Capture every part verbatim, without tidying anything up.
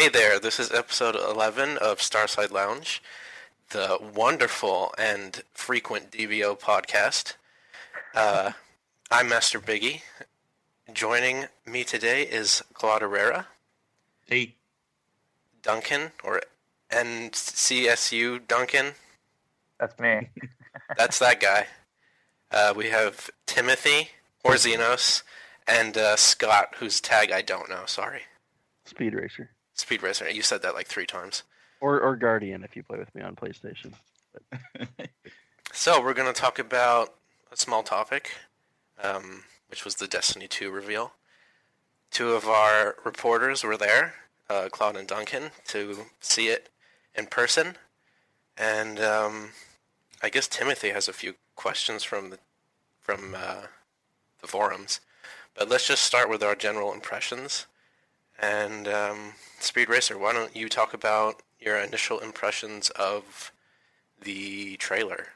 Hey there, this is episode eleven of Starside Lounge, the wonderful and frequent D B O podcast. Uh, I'm Master Biggie. Joining me today is Claude Herrera. Hey. Duncan, or N C S U Duncan. That's me. That's that guy. Uh, we have Timothy, Horzinos, and uh, Scott, whose tag I don't know, sorry. Speed Racer. Speed Racer. You said that like three times. Or or Guardian if you play with me on PlayStation. So we're going to talk about a small topic, um, which was the Destiny two reveal. Two of our reporters were there, uh, Claude and Duncan, to see it in person. And um, I guess Timothy has a few questions from the, from uh, the forums. But let's just start with our general impressions. And um, Speed Racer, why don't you talk about your initial impressions of the trailer?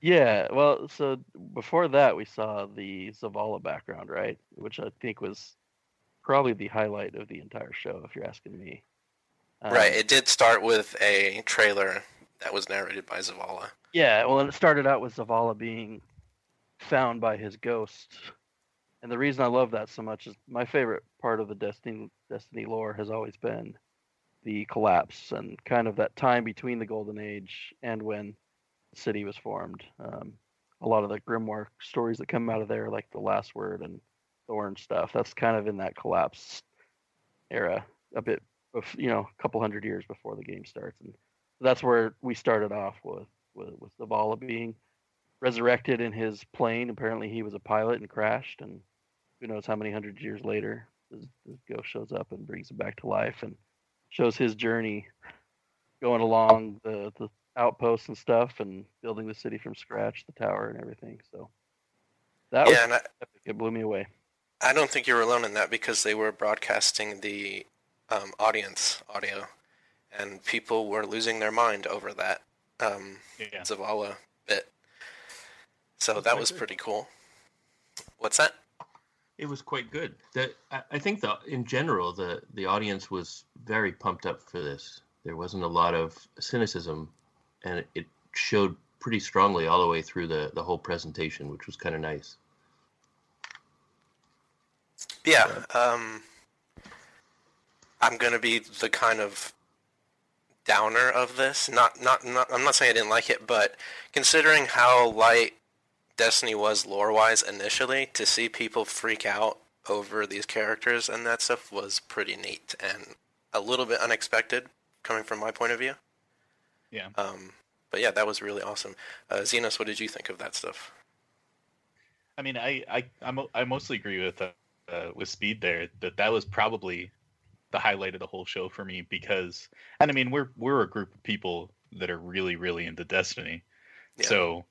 Yeah, well, so before that we saw the Zavala background, right? Which I think was probably the highlight of the entire show, if you're asking me. Um, right, it did start with a trailer that was narrated by Zavala. Yeah, well, and it started out with Zavala being found by his ghost. And the reason I love that so much is my favorite part of the Destiny Destiny lore has always been the collapse and kind of that time between the Golden Age and when the city was formed. Um, a lot of the Grimoire stories that come out of there, like The Last Word and Thorn stuff, that's kind of in that collapse era, a bit, of, you know, a couple hundred years before the game starts. And that's where we started off with, with, with Zavala being resurrected in his plane. Apparently he was a pilot and crashed, and who knows how many hundred years later this, this ghost shows up and brings him back to life and shows his journey going along the, the outposts and stuff and building the city from scratch, the tower and everything. So that yeah, was I, epic. It blew me away. I don't think you were alone in that, because they were broadcasting the um, audience audio and people were losing their mind over that um, yeah. Zavala bit. So that was pretty cool. What's that? It was quite good. The, I, I think the, in general, the, the audience was very pumped up for this. There wasn't a lot of cynicism, and it, it showed pretty strongly all the way through the, the whole presentation, which was kind of nice. Yeah. Um, I'm going to be the kind of downer of this. Not, not, not. I'm not saying I didn't like it, but considering how light Destiny was lore-wise initially, to see people freak out over these characters and that stuff was pretty neat and a little bit unexpected, coming from my point of view. Yeah. Um, but yeah, that was really awesome. Uh, Xenos, what did you think of that stuff? I mean, I I, I'm, I mostly agree with uh, uh, with Speed there, that that was probably the highlight of the whole show for me, because, and I mean, we're we're a group of people that are really, really into Destiny. Yeah. So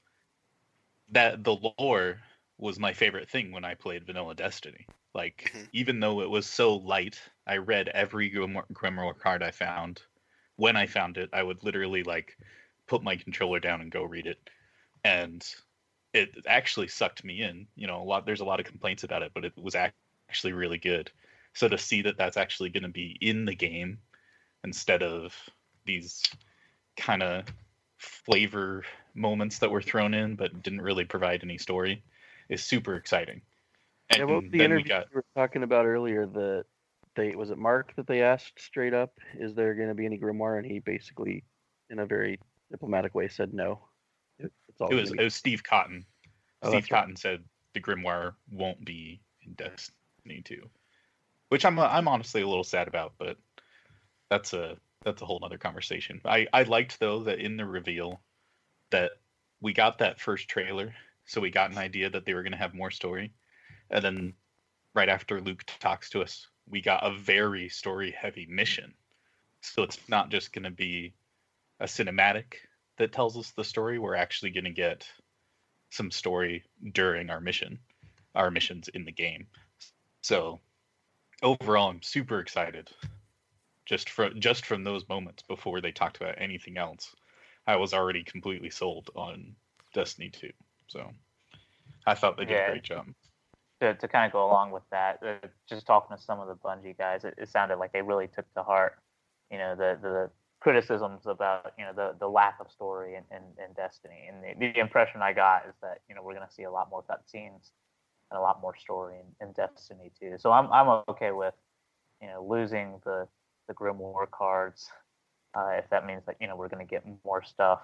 that the lore was my favorite thing when I played Vanilla Destiny. Like, mm-hmm. even though it was so light, I read every Grimoire card I found. When I found it, I would literally, like, put my controller down and go read it. And it actually sucked me in. You know, a lot. There's a lot of complaints about it, but it was actually really good. So to see that that's actually going to be in the game instead of these kind of flavor moments that were thrown in but didn't really provide any story is super exciting. And yeah, what was the interview we got... you were talking about earlier, that they was it Mark that they asked straight up, is there going to be any Grimoire? And he basically, in a very diplomatic way, said no. It, it's all it was. Be... It was Steve Cotton. Oh, Steve Cotton right. said the Grimoire won't be in Destiny two, which I'm I'm honestly a little sad about, but that's a that's a whole other conversation. I I liked though that in the reveal, that we got that first trailer, so we got an idea that they were going to have more story. And then right after Luke talks to us, we got a very story-heavy mission. So it's not just going to be a cinematic that tells us the story. We're actually going to get some story during our mission, our missions in the game. So overall, I'm super excited just from, just from those moments before they talked about anything else. I was already completely sold on Destiny two, so I thought they did yeah. a great job. to, to kind of go along with that, uh, just talking to some of the Bungie guys, it, it sounded like they really took to heart, you know, the the criticisms about, you know, the, the lack of story in, in, in Destiny. And the, the impression I got is that, you know, we're going to see a lot more cutscenes and a lot more story in, in Destiny two. So I'm I'm okay with, you know, losing the, the Grimoire cards uh, if that means that, you know, we're going to get more stuff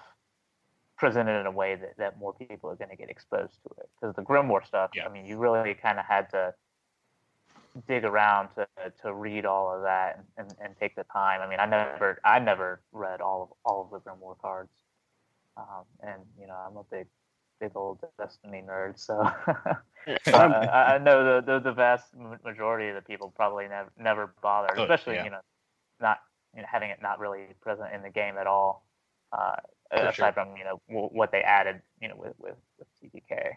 presented in a way that, that more people are going to get exposed to it. Because the Grimoire stuff, yeah. I mean, you really kind of had to dig around to to read all of that and, and, and take the time. I mean, I never I never read all of all of the Grimoire cards, um, and you know, I'm a big big old Destiny nerd, so uh, I, I know the, the the vast majority of the people probably never never bothered, oh, especially yeah. you know, not you know, having it not really present in the game at all. Uh, For aside sure. from, you know, what they added, you know, with, with, with T D K.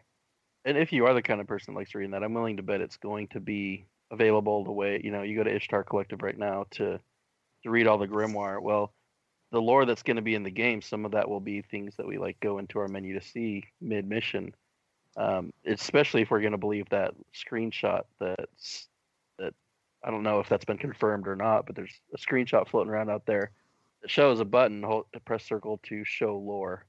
And if you are the kind of person that likes reading that, I'm willing to bet it's going to be available the way, you know, you go to Ishtar Collective right now to to read all the Grimoire. Well, the lore that's going to be in the game, some of that will be things that we, like, go into our menu to see mid-mission. Um, especially if we're going to believe that screenshot that's, that, I don't know if that's been confirmed or not, but there's a screenshot floating around out there. It shows a button, hold, press circle to show lore.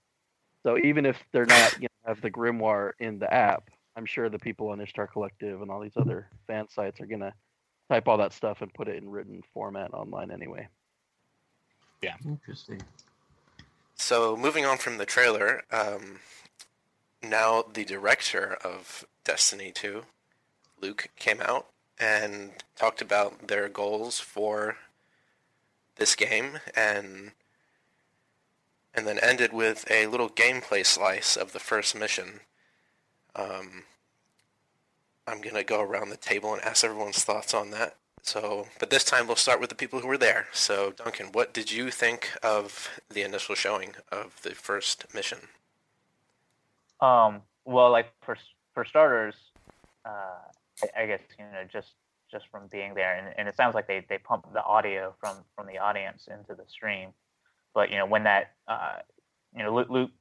So even if they're not, you know, have the Grimoire in the app, I'm sure the people on Ishtar Collective and all these other fan sites are going to type all that stuff and put it in written format online anyway. Yeah. Interesting. So moving on from the trailer, um, now the director of Destiny two, Luke, came out and talked about their goals for this game, and and then ended with a little gameplay slice of the first mission. Um, I'm going to go around the table and ask everyone's thoughts on that. So, but this time we'll start with the people who were there. So, Duncan, what did you think of the initial showing of the first mission? Um, well, like, for, for starters, uh, I, I guess, you know, just just from being there, and, and it sounds like they, they pumped the audio from, from the audience into the stream. But, you know, when that, uh, you know, Luke, Luke,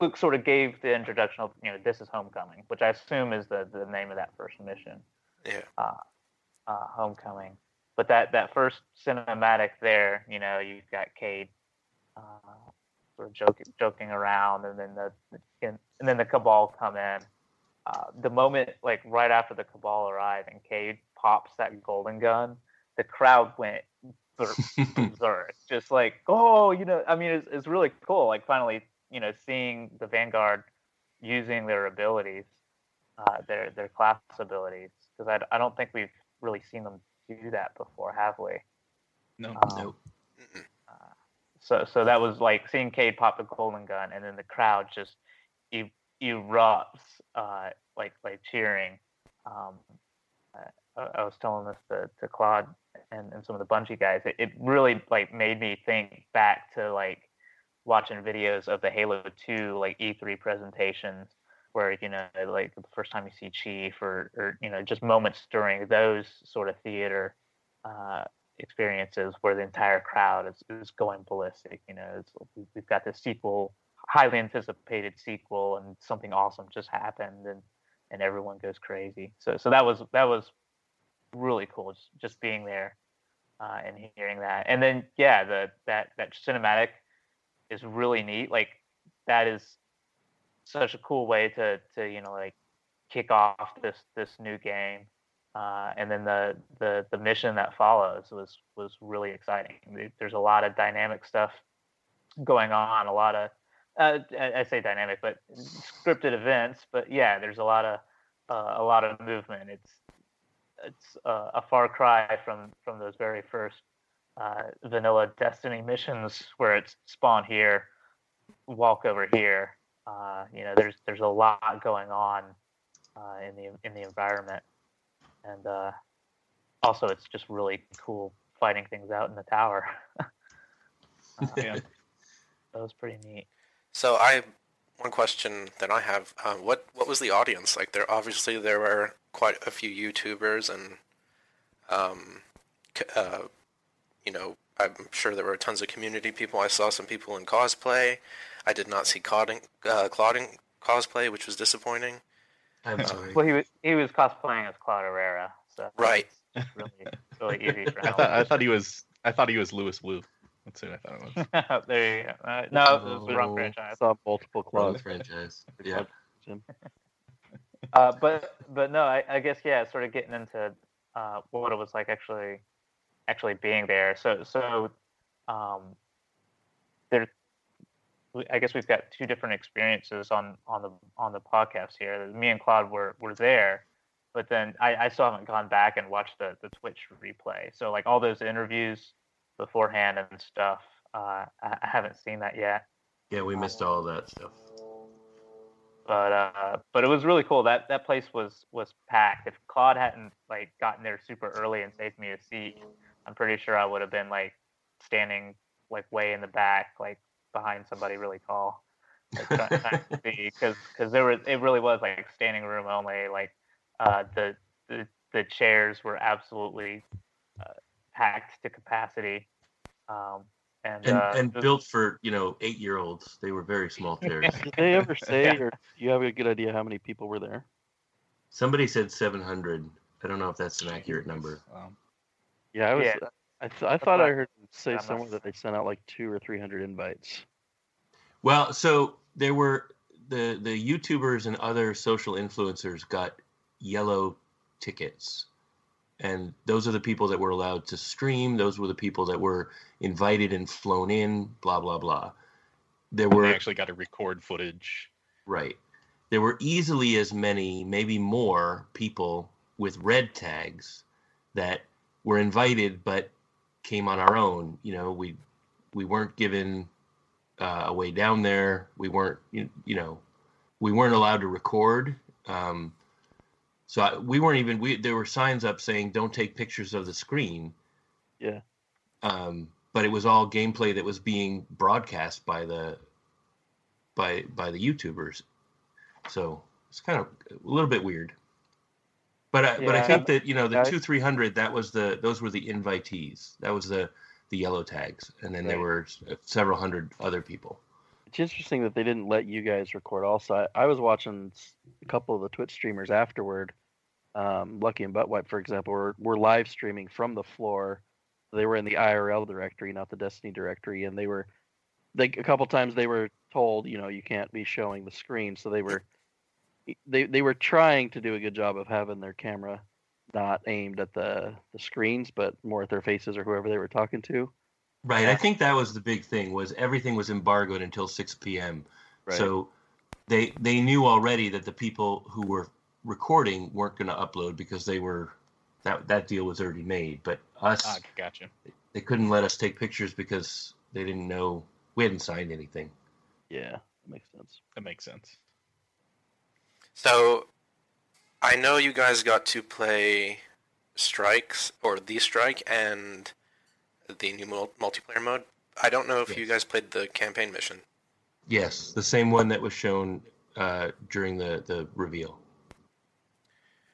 Luke sort of gave the introduction of, you know, this is Homecoming, which I assume is the, the name of that first mission. Yeah. Uh, uh, Homecoming. But that, that first cinematic there, you know, you've got Cade uh, sort of joking, joking around, and then the, and, and then the Cabal come in. Uh, the moment, like, right after the Cabal arrive and Cade pops that golden gun, the crowd went berserk. Just like, oh, you know, I mean, it's, it's really cool. Like, finally, you know, seeing the Vanguard using their abilities, uh, their their class abilities, because I, I don't think we've really seen them do that before, have we? No, um, no. Uh, so, so that was like seeing Cade pop the golden gun, and then the crowd just e- erupts, uh, like like cheering. Um, uh, I was telling this to, to Claude and, and some of the Bungie guys. It, it really, like, made me think back to, like, watching videos of the Halo two, like, E three presentations where, you know, like, the first time you see Chief, or, or you know, just moments during those sort of theater uh, experiences where the entire crowd is, is going ballistic. You know, it's, we've got this sequel, highly anticipated sequel, and something awesome just happened, and, and everyone goes crazy. So, so that was that was. really cool, just, just being there uh, and hearing that. And then, yeah, the that that cinematic is really neat. Like, that is such a cool way to to you know, like, kick off this this new game. Uh, and then the, the the mission that follows was was really exciting. There's a lot of dynamic stuff going on. A lot of uh, I say dynamic, but scripted events. But yeah, there's a lot of uh, a lot of movement. It's It's uh, a far cry from, from those very first uh, vanilla Destiny missions where it's spawn here, walk over here. Uh, you know, there's there's a lot going on uh, in the in the environment, and uh, also it's just really cool fighting things out in the tower. uh, yeah. That was pretty neat. So I one question that I have: uh, what what was the audience like? There obviously there were quite a few YouTubers, and um, uh, you know, I'm sure there were tons of community people. I saw some people in cosplay. I did not see Claude in, uh, Claude in cosplay, which was disappointing. I'm sorry. Well, he was he was cosplaying as Claude Herrera, so right. It's really, it's really easy for him. I thought, I thought he was. I thought he was Louis Wu. That's who I thought it was. There you go. Uh, no, oh, it was the wrong franchise. I saw multiple Claude franchise. Yeah. Uh, but but no, I, I guess yeah. Sort of getting into uh, what it was like actually actually being there. So so um, there. I guess we've got two different experiences on, on the on the podcast here. Me and Claude were, were there, but then I, I still haven't gone back and watched the, the Twitch replay. So like all those interviews beforehand and stuff, uh, I, I haven't seen that yet. Yeah, we missed all that stuff. But uh, but it was really cool. That that place was, was packed. If Claude hadn't like gotten there super early and saved me a seat, I'm pretty sure I would have been like standing like way in the back, like behind somebody really tall, because because there was it really was like standing room only. Like uh, the, the the chairs were absolutely uh, packed to capacity, um, and and, uh, and built for you know eight year olds. They were very small chairs. Did they ever say, yeah. or do you have a good idea how many people were there? Somebody said seven hundred. I don't know if that's an accurate number. Um, yeah, I was. Yeah. I, th- I thought I heard say somewhere that they sent out like two or three hundred invites. Well, so there were the the YouTubers and other social influencers got yellow tickets, and those are the people that were allowed to stream. Those were the people that were invited and flown in. Blah blah blah. There were they actually got to record footage. Right. There were easily as many, maybe more, people with red tags that were invited, but came on our own. You know, we we weren't given uh, a way down there. We weren't, you, you know, we weren't allowed to record. Um, so I, we weren't even. We there were signs up saying don't take pictures of the screen. Yeah. Um, but it was all gameplay that was being broadcast by the by by the YouTubers. So it's kind of a little bit weird. But I, yeah. but I think that you know the two three hundred that was the those were the invitees, that was the, the yellow tags, and then right. there were several hundred other people. It's interesting that they didn't let you guys record. Also, I, I was watching a couple of the Twitch streamers afterward. Um, Lucky and Buttwipe, for example, were were live streaming from the floor. They were in the I R L directory, not the Destiny directory, and they were like a couple times they were told you know you can't be showing the screen, so they were. They they were trying to do a good job of having their camera not aimed at the, the screens, but more at their faces or whoever they were talking to. Right. I think that was the big thing, was everything was embargoed until six p.m. Right. So they they knew already that the people who were recording weren't going to upload because they were that that deal was already made. But us, ah, gotcha. They couldn't let us take pictures because they didn't know we hadn't signed anything. Yeah, that makes sense. That makes sense. So, I know you guys got to play Strikes, or The Strike, and the new multiplayer mode. I don't know if yes. you guys played the campaign mission. Yes, the same one that was shown uh, during the, the reveal.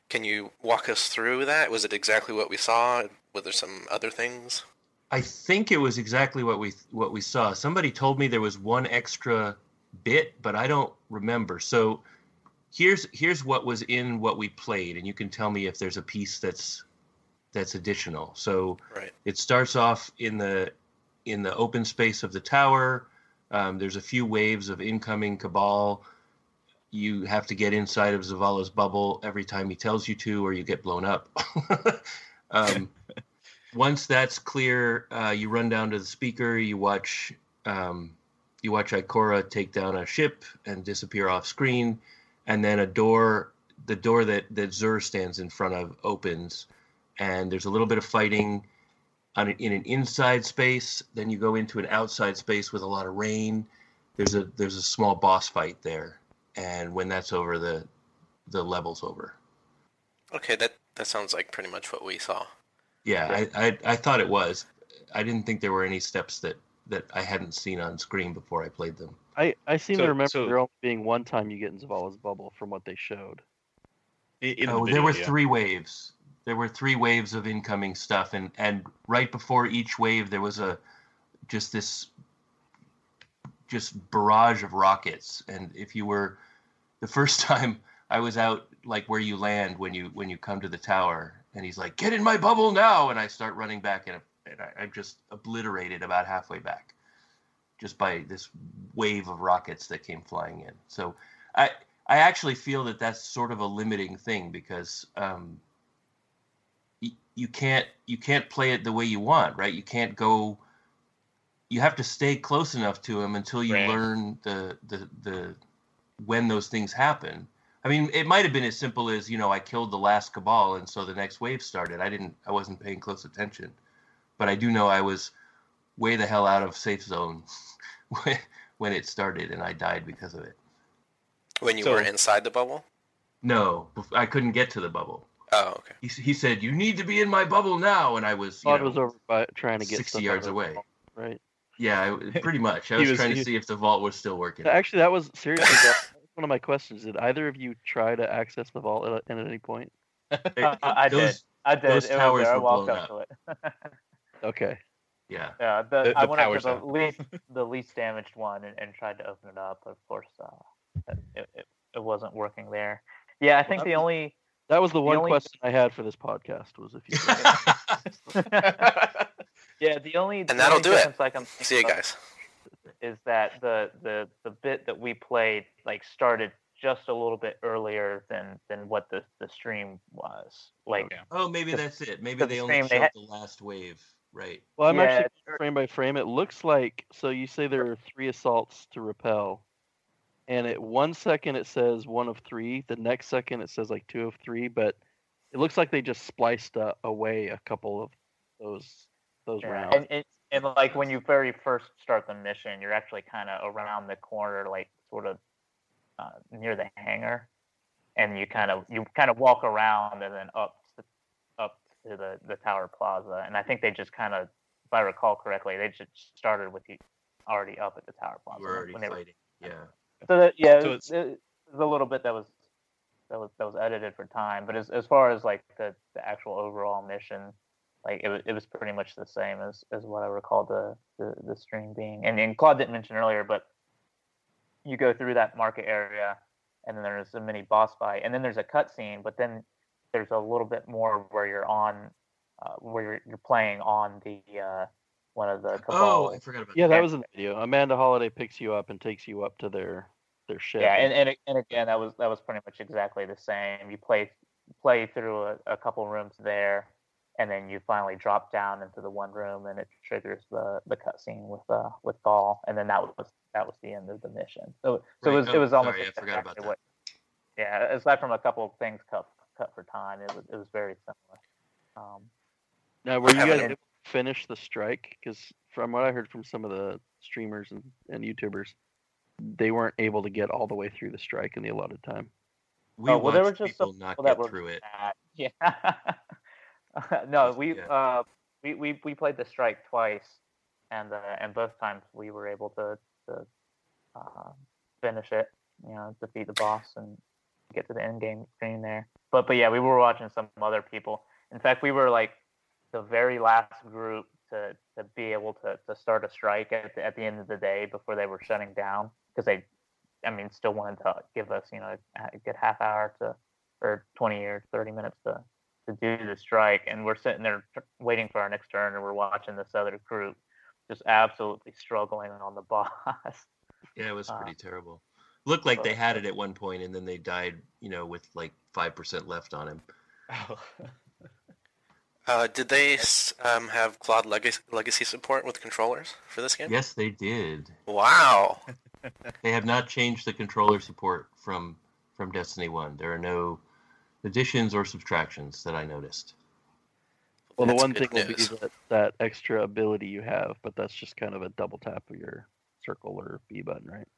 Can you walk us through that? Was it exactly what we saw? Were there some other things? I think it was exactly what we what we saw. Somebody told me there was one extra bit, but I don't remember. So... Here's here's what was in what we played, and you can tell me if there's a piece that's that's additional. So right. It starts off in the in the open space of the tower. Um, there's a few waves of incoming Cabal. You have to get inside of Zavala's bubble every time he tells you to, or you get blown up. um, once that's clear, uh, you run down to the speaker. You watch um, you watch Ikora take down a ship and disappear off screen. And then a door, the door that, that Zur stands in front of opens, and there's a little bit of fighting on an, in an inside space. Then you go into an outside space with a lot of rain. There's a there's a small boss fight there, and when that's over, the the level's over. Okay, that, that sounds like pretty much what we saw. Yeah, yeah. I, I I thought it was. I didn't think there were any steps that, that I hadn't seen on screen before I played them. I, I seem so, to remember so, there only being one time you get in Zavala's bubble from what they showed. In oh, the video, there were yeah. three waves. There were three waves of incoming stuff, and, and right before each wave, there was a just this just barrage of rockets. And if you were the first time I was out like where you land when you when you come to the tower, and he's like, get in my bubble now, and I start running back, and, and I, I'm just obliterated about halfway back, just by this wave of rockets that came flying in. So I I actually feel that that's sort of a limiting thing, because um, y- you can't you can't play it the way you want, right? You can't go. You have to stay close enough to him until you right. learn the, the the when those things happen. I mean, it might have been as simple as, you know, I killed the last Cabal, and so the next wave started. I didn't, I wasn't paying close attention, but I do know I was way the hell out of safe zone when, when it started, and I died because of it. When you so, were inside the bubble? No, I couldn't get to the bubble. Oh, okay. He, he said, "You need to be in my bubble now," and I was, you know, was over by trying to get sixty yards away. Bubble, right. Yeah, pretty much. I was, was trying to was, see if the vault was still working. Actually, that was seriously that was one of my questions. Did either of you try to access the vault at, at any point? It, it, I those, did. I did. Those it towers was there. I walked up to it. Okay. Yeah. Yeah. The, the, the I went up to the down. least the least damaged one and, and tried to open it up, but of course, uh, it, it it wasn't working there. Yeah, I think well, the only that was the, the one only... question I had for this podcast was if you. Yeah, the only and the that'll only do it. I can see you guys. Is that the, the the bit that we played like started just a little bit earlier than, than what the, the stream was like? Okay. Oh, maybe that's it. Maybe they the only showed they had... the last wave, right? Well, I'm yeah, actually it's... frame by frame. It looks like so. You say there are three assaults to repel, and at one second it says one of three. The next second it says like two of three. But it looks like they just spliced uh, away a couple of those. Those yeah. rounds. And, and, and like when you very first start the mission, you're actually kind of around the corner, like sort of uh, near the hangar, and you kind of you kind of walk around and then up to, up to the, the tower plaza. And I think they just kind of, if I recall correctly, they just started with you already up at the tower plaza. We're already whenever, fighting. Yeah. So that, yeah, so it's it, it a little bit that was that was that was edited for time, but as as far as like the, the actual overall mission. Like it was, it was pretty much the same as, as what I recall the, the, the stream being. And, and Claude didn't mention earlier, but you go through that market area, and then there's a mini boss fight, and then there's a cutscene. But then there's a little bit more where you're on, uh, where you're, you're playing on the uh, one of the. Cabal. Oh, I forgot about. Yeah, that, that was in the video. Amanda Holiday picks you up and takes you up to their their ship. Yeah, and, and and again, that was that was pretty much exactly the same. You play play through a, a couple rooms there. And then you finally drop down into the one room, and it triggers the, the cutscene with uh with Gaul, and then that was that was the end of the mission. So so right. it was oh, it was almost sorry, I forgot about that. What, yeah, aside from a couple of things cut cut for time, it was it was very similar. Um, now, were you guys able to finish the strike? Because from what I heard from some of the streamers and, and YouTubers, they weren't able to get all the way through the strike in the allotted time. We oh, well, there were just some people not get through it. Bad. Yeah. Uh, no, we, yeah. uh, we we we played the strike twice, and uh, and both times we were able to, to uh, finish it, you know, defeat the boss and get to the end game screen there. But but yeah, we were watching some other people. In fact, we were like the very last group to, to be able to, to start a strike at the, at the end of the day before they were shutting down, because they, I mean, still wanted to give us, you know, a good half hour to or twenty or thirty minutes to. to do the strike, and we're sitting there waiting for our next turn, and we're watching this other group just absolutely struggling on the boss. Yeah, it was pretty uh, terrible. Looked like they had it at one point, and then they died, you know, with like five percent left on him. Oh. uh, did they um, have Claude Legacy, Legacy support with controllers for this game? Yes, they did. Wow. They have not changed the controller support from from Destiny one. There are no additions or subtractions that I noticed. Well, that's the one thing will be that, that extra ability you have, but that's just kind of a double tap of your circle or B button, right?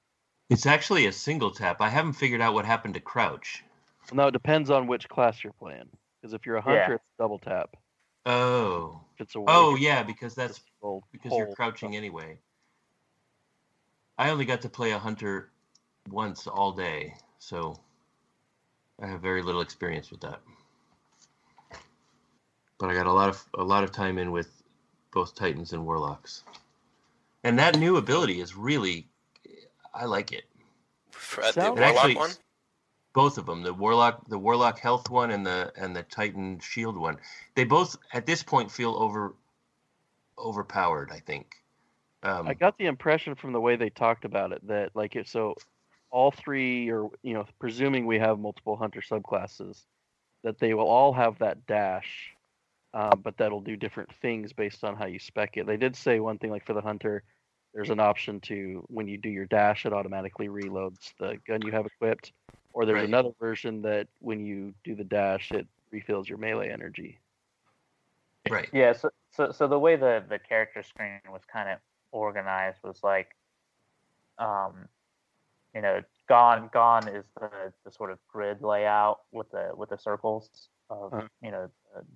It's actually a single tap. I haven't figured out what happened to crouch. Well, no, it depends on which class you're playing. Because if you're a hunter, yeah. it's double tap. Oh. If it's a warrior, oh, yeah, because that's because you're crouching stuff. Anyway. I only got to play a hunter once all day, so I have very little experience with that, but I got a lot of a lot of time in with both Titans and Warlocks, and that new ability is really, I like it. For the Warlock actually, one? both of them, the Warlock, the Warlock Health one, and the and the Titan Shield one. They both at this point feel over overpowered. I think. Um, I got the impression from the way they talked about it that like it so. All three, or you know, presuming we have multiple hunter subclasses, that they will all have that dash, uh, but that'll do different things based on how you spec it. They did say one thing, like for the hunter, there's an option to when you do your dash, it automatically reloads the gun you have equipped, or there's right. another version that when you do the dash, it refills your melee energy. Right. Yeah. So, so, so the way the the character screen was kind of organized was like, um. You know, gone, gone is the, the sort of grid layout with the with the circles of uh-huh. you know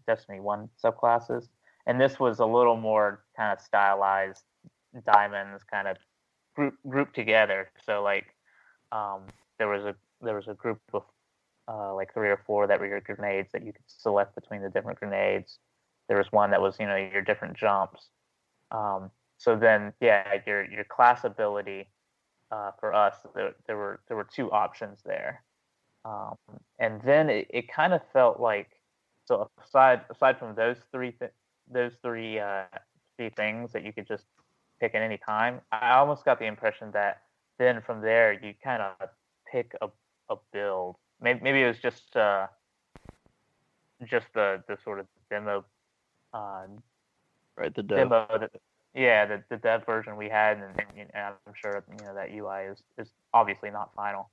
Destiny one subclasses, and this was a little more kind of stylized diamonds, kind of group grouped together. So like, um, there was a there was a group of uh, like three or four that were your grenades that you could select between the different grenades. There was one that was you know your different jumps. Um, so then yeah, your your class ability. Uh, for us, there, there were there were two options there, um, and then it, it kind of felt like so aside aside from those three th- those three uh, three things that you could just pick at any time. I almost got the impression that then from there you kind of pick a a build. Maybe, maybe it was just uh, just the, the sort of demo, uh, right? The dev. demo. That, Yeah, the, the dev version we had, and, and I'm sure you know that U I is, is obviously not final,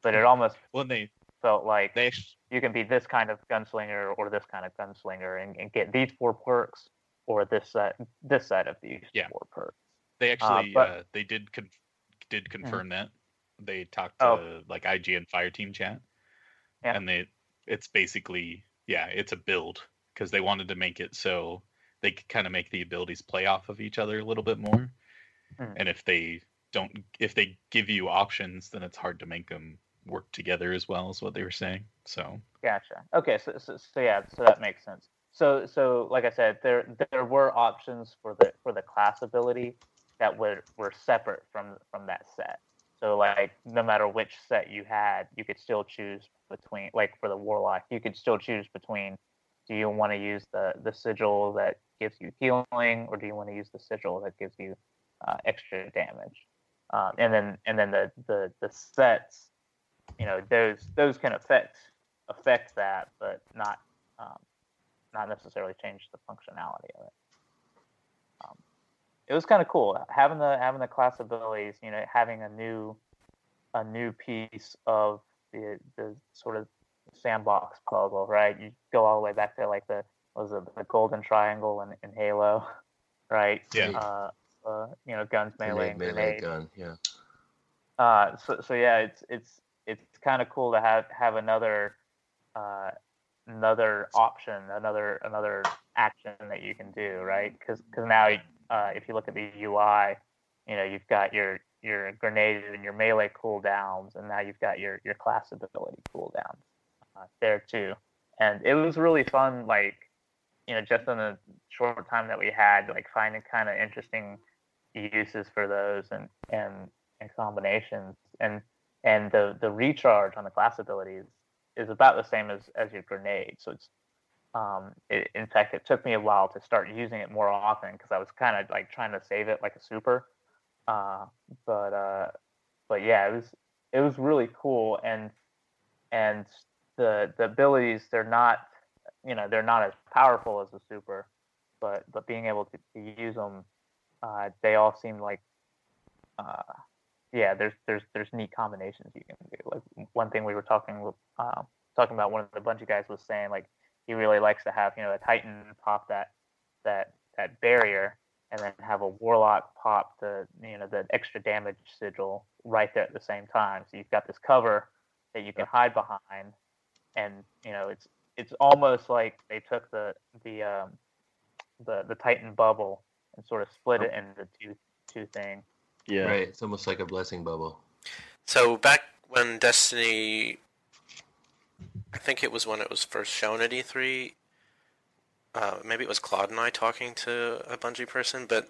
but it almost well, they, felt like they, you can be this kind of gunslinger or this kind of gunslinger and, and get these four perks or this uh, this side of these yeah. four perks. They actually uh, but, uh, they did con- did confirm mm-hmm. that they talked to oh. like I G N Fireteam chat, yeah. and they it's basically yeah it's a build because they wanted to make it so. They could kind of make the abilities play off of each other a little bit more. Mm. And if they don't, if they give you options, then it's hard to make them work together as well, is what they were saying. So. Gotcha. Okay. So, so, so yeah, so that makes sense. So, so like I said, there, there were options for the, for the class ability that were, were separate from, from that set. So like, no matter which set you had, you could still choose between, like for the Warlock, you could still choose between, do you want to use the, the sigil that gives you healing, or do you want to use the sigil that gives you uh, extra damage? Uh, and then and then the, the, the sets, you know, those those can affect affect that, but not um, not necessarily change the functionality of it. Um, it was kind of cool having the having the class abilities, you know, having a new a new piece of the the sort of sandbox puzzle, right? You go all the way back to like the was it the golden triangle in, in Halo, right? Yeah. Uh, uh, you know, guns, melee, and grenade. Gun, yeah. Uh, so so yeah, it's it's it's kind of cool to have have another uh, another option, another another action that you can do, right? Because because now uh, if you look at the U I, you know, you've got your your grenade and your melee cooldowns, and now you've got your your class ability cooldowns. There too, and it was really fun. Like, you know, just in the short time that we had, like finding kind of interesting uses for those and and, and combinations, and and the, the recharge on the class abilities is about the same as, as your grenade. So it's um, it, in fact, it took me a while to start using it more often because I was kind of like trying to save it like a super. Uh, but uh, but yeah, it was it was really cool, and and. The, the abilities, they're not, you know, they're not as powerful as the super, but but being able to, to use them, uh, they all seem like, uh, yeah, there's there's there's neat combinations you can do. Like one thing we were talking with, uh, talking about, one of the Bungie guys was saying like he really likes to have you know a Titan pop that that that barrier, and then have a Warlock pop the you know the extra damage sigil right there at the same time. So you've got this cover that you can hide behind. And you know it's it's almost like they took the the um, the the Titan bubble and sort of split it into two two things. Yeah, right. It's almost like a blessing bubble. So back when Destiny, I think it was when it was first shown at E three. Uh, maybe it was Claude and I talking to a Bungie person, but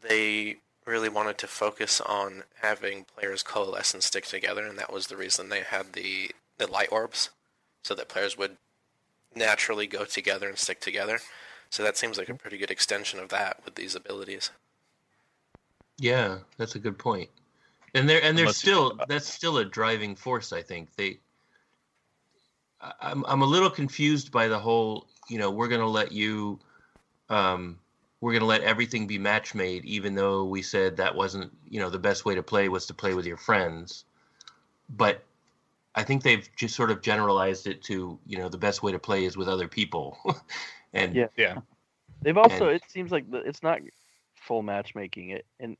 they really wanted to focus on having players coalesce and stick together, and that was the reason they had the, the light orbs, so that players would naturally go together and stick together. So that seems like a pretty good extension of that with these abilities. Yeah, that's a good point. And they're and they're still that's still a driving force, I think. They I'm I'm a little confused by the whole, you know, we're going to let you um we're going to let everything be match made, even though we said that wasn't, you know, the best way to play was to play with your friends. But I think they've just sort of generalized it to, you know, the best way to play is with other people. And yeah. yeah. They've also, and, it seems like it's not full matchmaking. It, and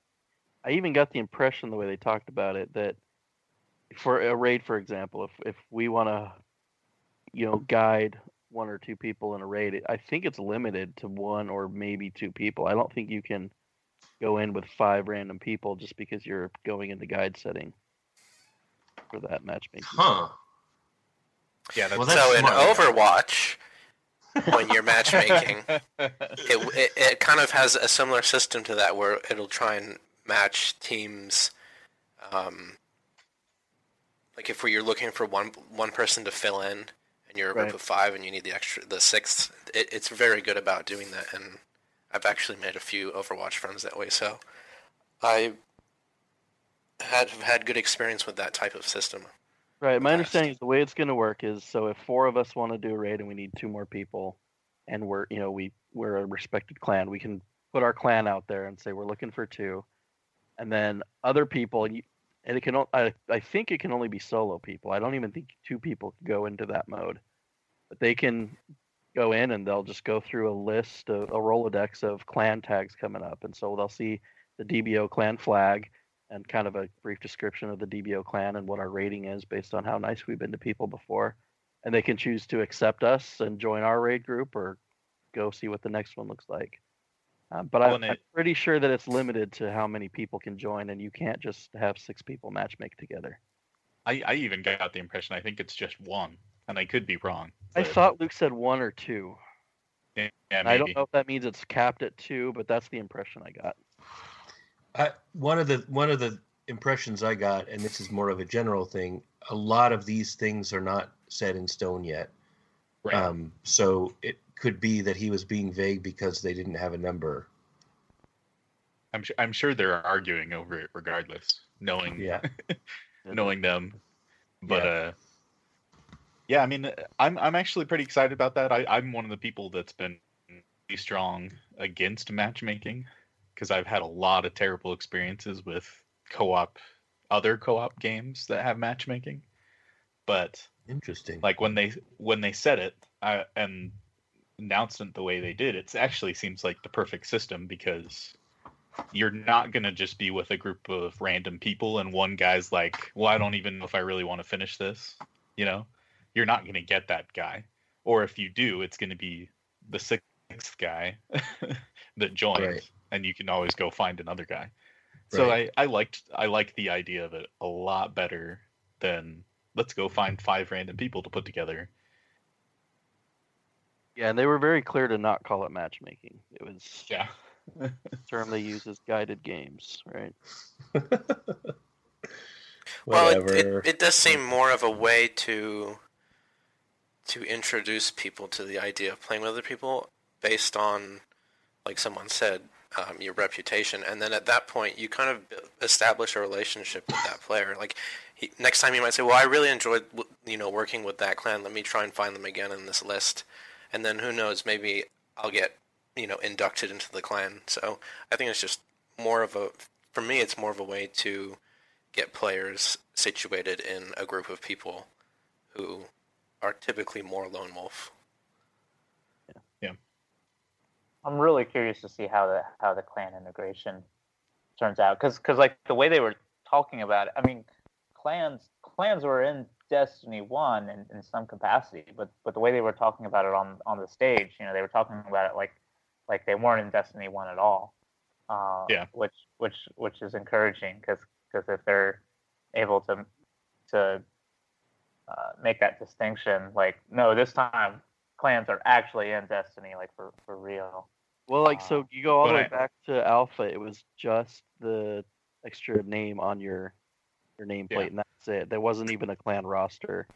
I even got the impression the way they talked about it that for a raid, for example, if if we want to, you know, guide one or two people in a raid, it, I think it's limited to one or maybe two people. I don't think you can go in with five random people just because you're going in the guide setting for that matchmaking. Huh. Yeah, that's, well, that's so in Overwatch, when you're matchmaking, it, it it kind of has a similar system to that where it'll try and match teams. Um, like if you're looking for one one person to fill in, and you're a group right. of five, and you need the extra the sixth, it, it's very good about doing that. And I've actually made a few Overwatch friends that way, so I had had good experience with that type of system. Right, my understanding is the way it's going to work is, so if four of us want to do a raid and we need two more people, and we're, you know, we, we're a respected clan, we can put our clan out there and say we're looking for two, and then other people, and it can, I, I think it can only be solo people. I don't even think two people can go into that mode, but they can go in and they'll just go through a list, of, a Rolodex of clan tags coming up, and so they'll see the D B O clan flag, and kind of a brief description of the D B O clan and what our rating is based on how nice we've been to people before. And they can choose to accept us and join our raid group or go see what the next one looks like. Uh, but I, I'm it, pretty sure that it's limited to how many people can join, and you can't just have six people matchmake together. I, I even got the impression I think it's just one, and I could be wrong. I thought Luke said one or two. Yeah, maybe. I don't know if that means it's capped at two, but that's the impression I got. I, one of the one of the impressions I got, and this is more of a general thing, a lot of these things are not set in stone yet. Right. Um, so it could be that he was being vague because they didn't have a number. I'm sure, I'm sure they're arguing over it regardless, knowing yeah. knowing them. But yeah. Uh, yeah, I mean, I'm I'm actually pretty excited about that. I, I'm one of the people that's been really strong against matchmaking, because I've had a lot of terrible experiences with co-op, other co-op games that have matchmaking. But interesting, like when they when they said it I, and announced it the way they did, it actually seems like the perfect system, because you're not going to just be with a group of random people and one guy's like, well, I don't even know if I really want to finish this. You know, you're not going to get that guy. Or if you do, it's going to be the sixth guy that joins. Right. And you can always go find another guy. Right. So I, I liked I liked the idea of it a lot better than let's go find five random people to put together. Yeah, and they were very clear to not call it matchmaking. It was yeah. the term they use is guided games, right? Well, it, it, it does seem more of a way to to introduce people to the idea of playing with other people based on, like someone said, um, your reputation. And then at that point, you kind of establish a relationship with that player. Like he, next time you might say, well, I really enjoyed, you know, working with that clan. Let me try and find them again in this list. And then who knows, maybe I'll get, you know, inducted into the clan. So I think it's just more of a, for me, it's more of a way to get players situated in a group of people who are typically more lone wolf. Yeah. Yeah. I'm really curious to see how the how the clan integration turns out, because because like the way they were talking about it, I mean, clans clans were in Destiny one in, in some capacity, but but the way they were talking about it on, on the stage, you know, they were talking about it like like they weren't in Destiny one at all, uh, yeah, which which which is encouraging, because because if they're able to to uh, make that distinction, like no, this time clans are actually in Destiny, like for for real. Well, like, so you go all but the way I, back to Alpha, it was just the extra name on your your nameplate, yeah. and that's it. There wasn't even a clan roster.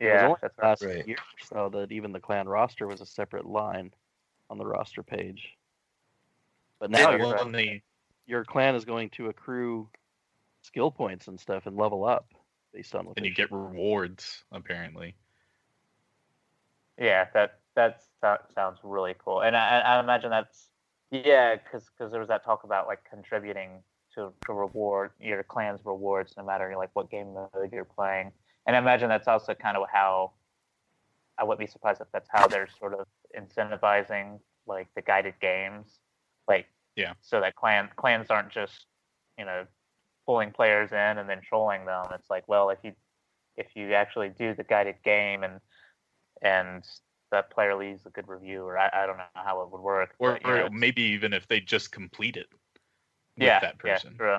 Yeah, it was only that's the last right. year or so that even the clan roster was a separate line on the roster page. But now yeah, you're well, the... your clan is going to accrue skill points and stuff and level up based on what and you get rewards, apparently. Yeah, that that sounds really cool. And I, I imagine that's, yeah, because because there was that talk about, like, contributing to, to reward your clan's rewards no matter, like, what game mode you're playing. And I imagine that's also kind of how, I wouldn't be surprised if that's how they're sort of incentivizing, like, the guided games. Like, yeah. So that clan, clans aren't just, you know, pulling players in and then trolling them. It's like, well, if you if you actually do the guided game and and that player leaves a good review, or I, I don't know how it would work. Or, but, or know, maybe even if they just complete it with yeah, that person. Yeah, true.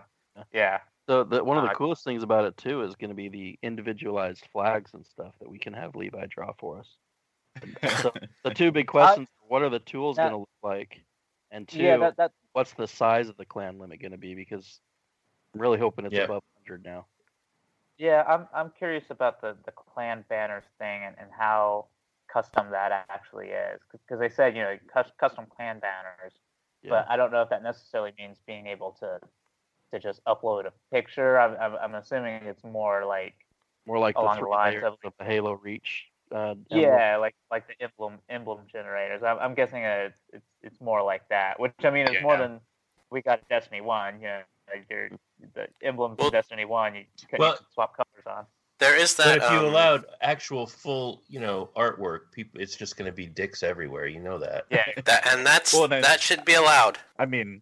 Yeah. So the, one of the coolest things about it, too, is going to be the individualized flags and stuff that we can have Levi draw for us. So the two big questions, I, what are the tools going to look like? And two, yeah, that, that, what's the size of the clan limit going to be? Because I'm really hoping it's yeah. above one hundred now. Yeah, I'm I'm curious about the, the clan banners thing and, and how custom that actually is. Because they said, you know, custom clan banners. Yeah. But I don't know if that necessarily means being able to to just upload a picture. I'm I'm, I'm assuming it's more like more like along the, the lines of the Halo Reach. Uh, yeah, like like the emblem emblem generators. I'm, I'm guessing a, it's it's more like that, which I mean, it's yeah. more than we got Destiny one. You know, like your the emblems well, in Destiny one, you couldn't well, swap colors on. There is that. But if um, you allowed actual full, you know, artwork, people, it's just going to be dicks everywhere. You know that. Yeah, that, and that's well, then, that should be allowed. I mean,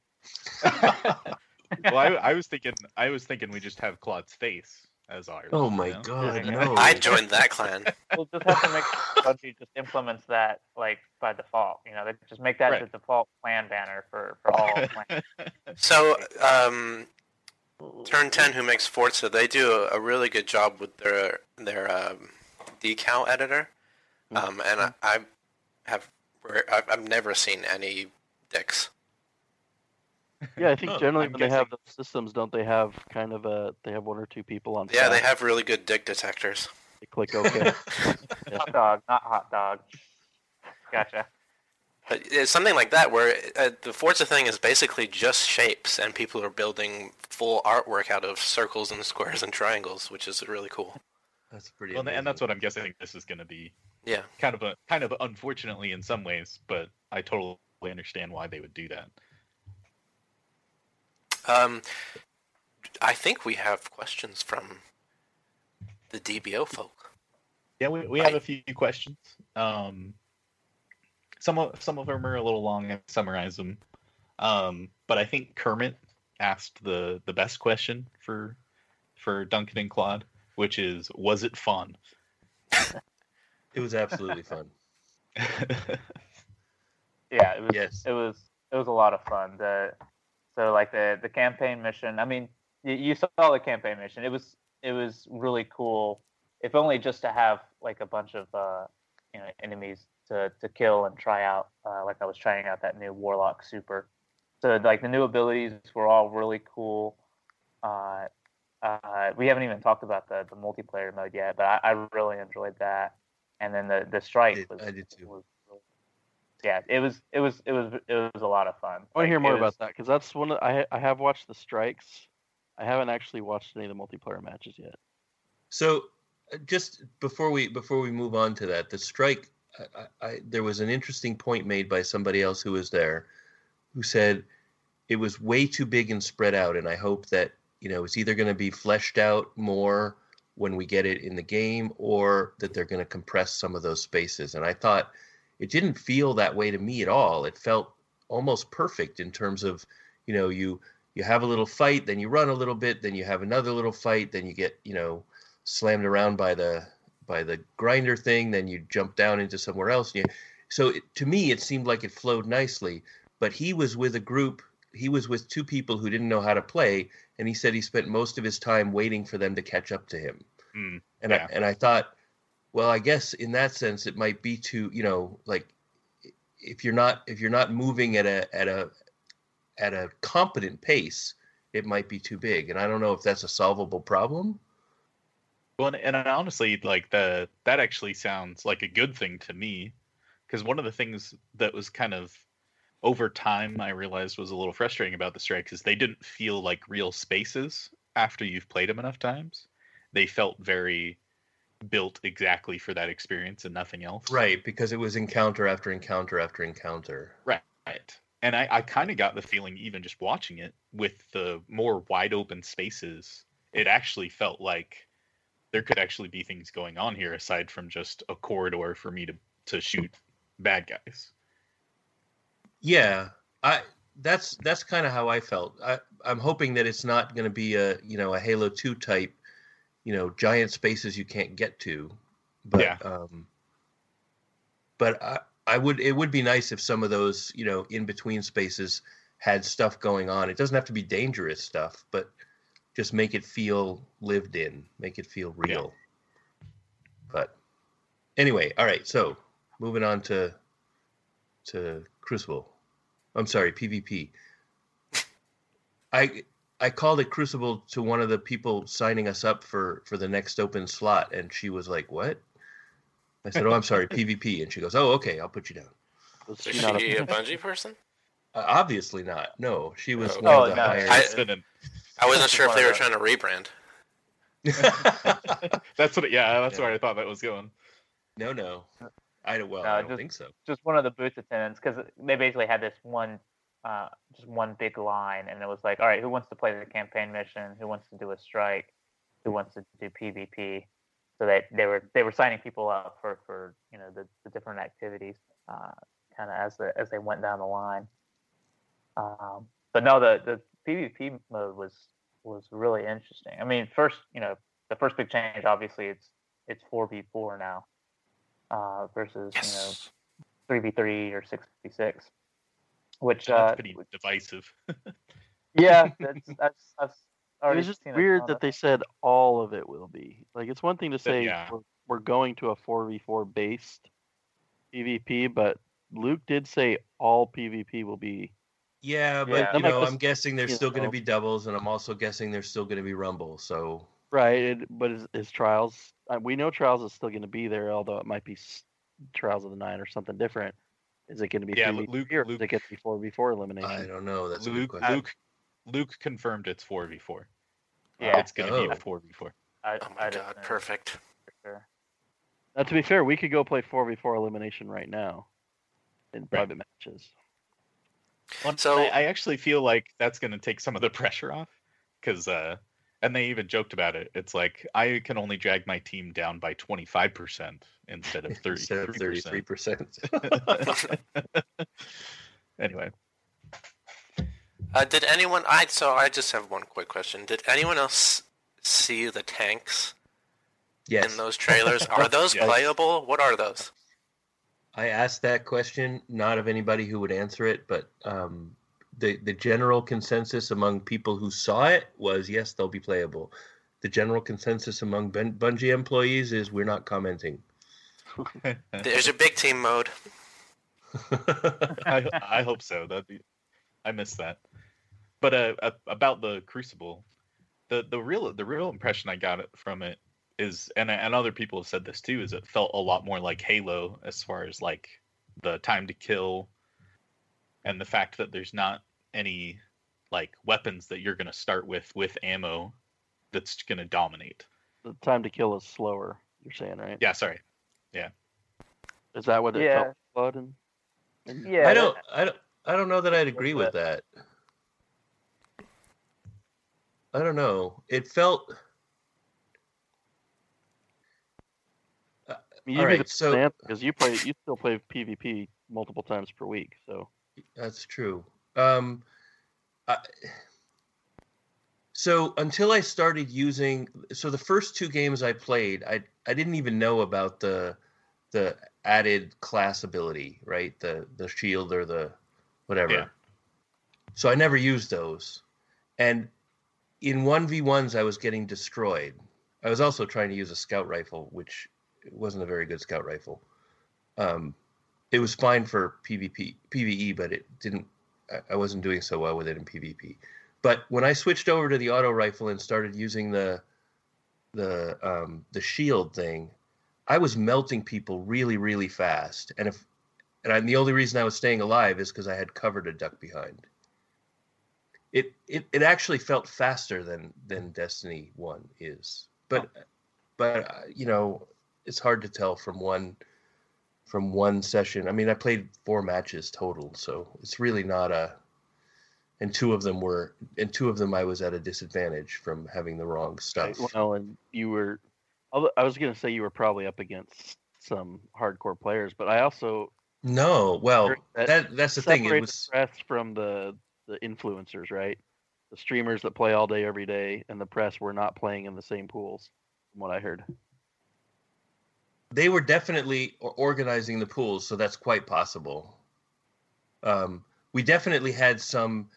well, I, I was thinking, I was thinking we just have Claude's face. As ours, oh my you know? God, no. I joined that clan. We'll just have to make Bungie just implements that like by default. You know, they just make that right. the default clan banner for, for all clans. So, um, Turn ten, who makes Forza, they do a, a really good job with their their um, decal editor. Um, and I, I have I've never seen any dicks. Yeah, I think oh, generally I'm when guessing. They have those systems, don't they have kind of a... They have one or two people on... Yeah, they have really good dick detectors. They click OK. Yeah. Hot dog, not hot dog. Gotcha. But it's something like that where uh, the Forza thing is basically just shapes, and people are building full artwork out of circles and squares and triangles, which is really cool. That's pretty well, amazing. And that's what I'm guessing this is going to be. Yeah. Kind of, a, kind of unfortunately in some ways, but I totally understand why they would do that. Um, I think we have questions from the D B O folk. Yeah, we we have I... a few questions. Um, some of some of them are a little long. I summarize them, um, but I think Kermit asked the, the best question for for Duncan and Claude, which is, was it fun? It was absolutely fun. Yeah, it was. Yes. It was. It was a lot of fun. The So like the, the campaign mission, I mean, you, you saw the campaign mission. It was it was really cool, if only just to have like a bunch of uh, you know enemies to, to kill and try out. Uh, like I was trying out that new Warlock super. So like the new abilities were all really cool. Uh, uh, we haven't even talked about the, the multiplayer mode yet, but I, I really enjoyed that. And then the the strike I did, was. I did too. Was, Yeah, it was it was it was it was a lot of fun. I want to hear more about that because that's one. Of, I I have watched the strikes. I haven't actually watched any of the multiplayer matches yet. So, just before we before we move on to that, the strike. I, I, there was an interesting point made by somebody else who was there, who said it was way too big and spread out, and I hope that you know it's either going to be fleshed out more when we get it in the game, or that they're going to compress some of those spaces. And I thought. It didn't feel that way to me at all. It felt almost perfect in terms of, you know, you you have a little fight, then you run a little bit, then you have another little fight, then you get, you know, slammed around by the by the grinder thing, then you jump down into somewhere else. And you, so it, to me, it seemed like it flowed nicely. But he was with a group. He was with two people who didn't know how to play, and he said he spent most of his time waiting for them to catch up to him. Mm, and yeah. I, and I thought. Well, I guess in that sense, it might be too, you know, like if you're not if you're not moving at a at a at a competent pace, it might be too big. And I don't know if that's a solvable problem. Well, and honestly, like the that actually sounds like a good thing to me, because one of the things that was kind of over time I realized was a little frustrating about the Strikes is they didn't feel like real spaces after you've played them enough times. They felt very built exactly for that experience and nothing else. Right, because it was encounter after encounter after encounter. Right. And I, I kind of got the feeling, even just watching it, with the more wide open spaces, it actually felt like there could actually be things going on here aside from just a corridor for me to, to shoot bad guys. Yeah, I that's that's kind of how I felt. I, I'm hoping that it's not going to be a you know a Halo two type, you know, giant spaces you can't get to. But yeah. um, but I. I would. It would be nice if some of those, you know, in between spaces had stuff going on. It doesn't have to be dangerous stuff, but just make it feel lived in, make it feel real. Yeah. But anyway, all right. So moving on to to Crucible. I'm sorry, PvP. I I called it Crucible to one of the people signing us up for for the next open slot, and she was like, "What?" I said, "Oh, I'm sorry, PvP," and she goes, "Oh, okay, I'll put you down." Is she not a, a Bungie person? Uh, obviously not. No, she was oh, one oh, of the no. higher. I, I wasn't sure if they were trying to rebrand. that's what. It, yeah, that's yeah. where I thought that was going. No, no, I well, no, I don't just, think so. Just one of the booth attendants, because they basically had this one, uh, just one big line, and it was like, "All right, who wants to play the campaign mission? Who wants to do a strike? Who wants to do PvP?" So they, they were they were signing people up for, for you know the, the different activities, uh, kind of as the as they went down the line. Um, but no, the, the PvP mode was was really interesting. I mean, first you know the first big change, obviously it's it's four v four now uh, versus yes. you know three v three or six v six, which that's uh, pretty which, divisive. yeah, that's that's. that's It's just weird that they said all of it will be. Like, it's one thing to say yeah. we're, we're going to a four v four based PvP, but Luke did say all PvP will be. Yeah, but yeah. you know, I'm guessing there's still going to be doubles, and I'm also guessing there's still going to be Rumble. So right, it, but is, is Trials? We know Trials is still going to be there, although it might be Trials of the Nine or something different. Is it going to be yeah, PvP Luke, or Luke, does it get to be four v four elimination? I don't know. That's Luke. A good Luke. Luke confirmed it's four v four. Yeah, uh, it's going to oh. be a four v four. I, oh my I god, perfect. Sure. Now, to be fair, we could go play four v four elimination right now in right. private matches. So I, I actually feel like that's going to take some of the pressure off, because uh, and they even joked about it. It's like I can only drag my team down by twenty-five percent instead of thirty-three percent. Instead of thirty-three percent. Anyway. Uh, did anyone? I so I just have one quick question. Did anyone else see the tanks? Yes. In those trailers, are those yes. playable? What are those? I asked that question, not of anybody who would answer it, but um, the the general consensus among people who saw it was yes, they'll be playable. The general consensus among Ben- Bungie employees is we're not commenting. There's a big team mode. I, I hope so. That'd be. I missed that. But uh, about the Crucible, the, the real the real impression I got from it is, and and other people have said this too, is it felt a lot more like Halo as far as like the time to kill, and the fact that there's not any like weapons that you're going to start with with ammo that's going to dominate. The time to kill is slower. You're saying, right? Yeah. Sorry. Yeah. Is that what it yeah. felt? Loading? Yeah. I don't. I don't. I don't know that I'd agree with that. I don't know. It felt. Uh, all right, so because you play, you still play PvP multiple times per week, so that's true. Um, I... so until I started using, so the first two games I played, I I didn't even know about the the added class ability, right? The the shield or the whatever. Yeah. So I never used those. And in one v ones, I was getting destroyed. I was also trying to use a scout rifle, which wasn't a very good scout rifle. Um, it was fine for PvP, PvE, but it didn't. I wasn't doing so well with it in PvP. But when I switched over to the auto rifle and started using the the um, the shield thing, I was melting people really, really fast. And if and I, the only reason I was staying alive is because I had cover to duck behind. It it it actually felt faster than than Destiny one is, but oh. but uh, you know, it's hard to tell from one from one session. I mean, I played four matches total, so it's really not a. And two of them were, and two of them I was at a disadvantage from having the wrong stuff. Well, and you were, I was going to say you were probably up against some hardcore players, but I also no. Well, that, that that's the thing. It was the press from the. The influencers, right? The streamers that play all day, every day, and the press were not playing in the same pools, from what I heard. They were definitely organizing the pools, so that's quite possible. Um, we definitely had some...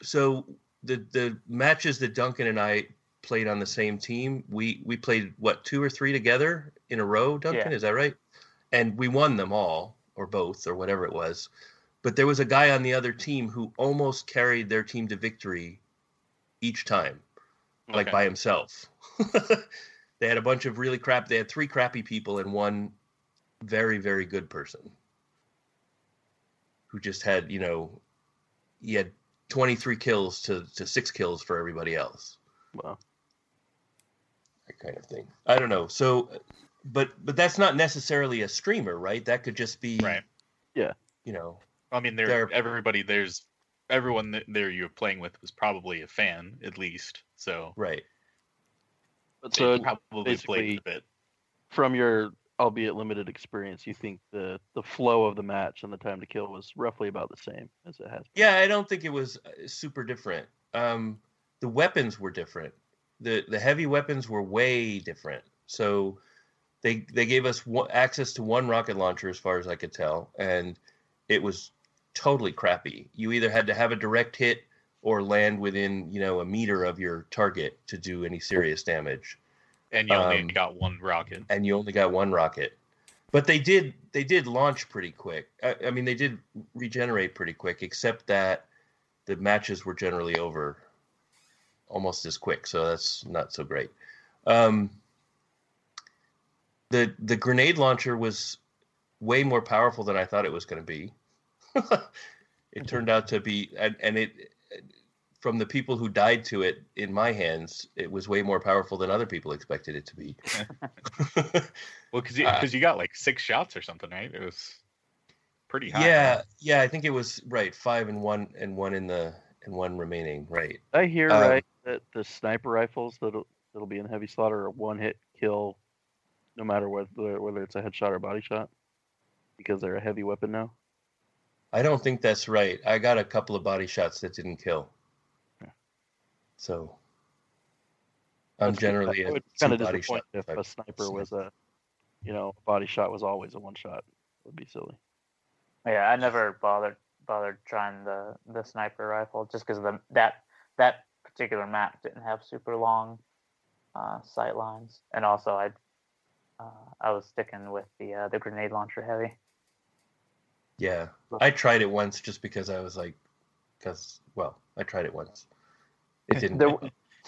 So the the matches that Duncan and I played on the same team, we, we played, what, two or three together in a row, Duncan? Yeah. Is that right? And we won them all. Or both, or whatever it was. But there was a guy on the other team who almost carried their team to victory each time, okay. Like by himself. They had a bunch of really crap, they had three crappy people and one very, very good person who just had, you know, he had twenty-three kills to, to six kills for everybody else. Wow. That kind of thing. I don't know. So... But but that's not necessarily a streamer, right? That could just be, right? Yeah, you know. I mean, there everybody there's everyone that there you were playing with was probably a fan at least, so right. But so probably played a bit from your albeit limited experience. You think the the flow of the match and the time to kill was roughly about the same as it has been? Yeah, I don't think it was super different. Um, the weapons were different. the The heavy weapons were way different. So. They they gave us one, access to one rocket launcher, as far as I could tell, and it was totally crappy. You either had to have a direct hit or land within, you know, a meter of your target to do any serious damage. And you only um, got one rocket. And you only got one rocket. But they did they did launch pretty quick. I, I mean, they did regenerate pretty quick, except that the matches were generally over almost as quick, so that's not so great. Um The the grenade launcher was way more powerful than I thought it was going to be. It turned out to be, and, and it from the people who died to it in my hands, it was way more powerful than other people expected it to be. Well, because you, uh, you got like six shots or something, right? It was pretty high. Yeah, yeah, I think it was right five and one and one in the and one remaining. Right. I hear um, right that the sniper rifles that'll that'll be in heavy slaughter are one hit kill. No matter whether whether it's a headshot or body shot, because they're a heavy weapon now. I don't think that's right. I got a couple of body shots that didn't kill, yeah. So I'm that's generally a kind of disappointed if a sniper was a, you know, body shot was always a one shot. It would be silly. Yeah, I never bothered bothered trying the, the sniper rifle just because the that that particular map didn't have super long uh, sight lines, and also I. Uh, I was sticking with the uh, the grenade launcher heavy. Yeah, I tried it once just because I was like, because well, I tried it once. It didn't. there,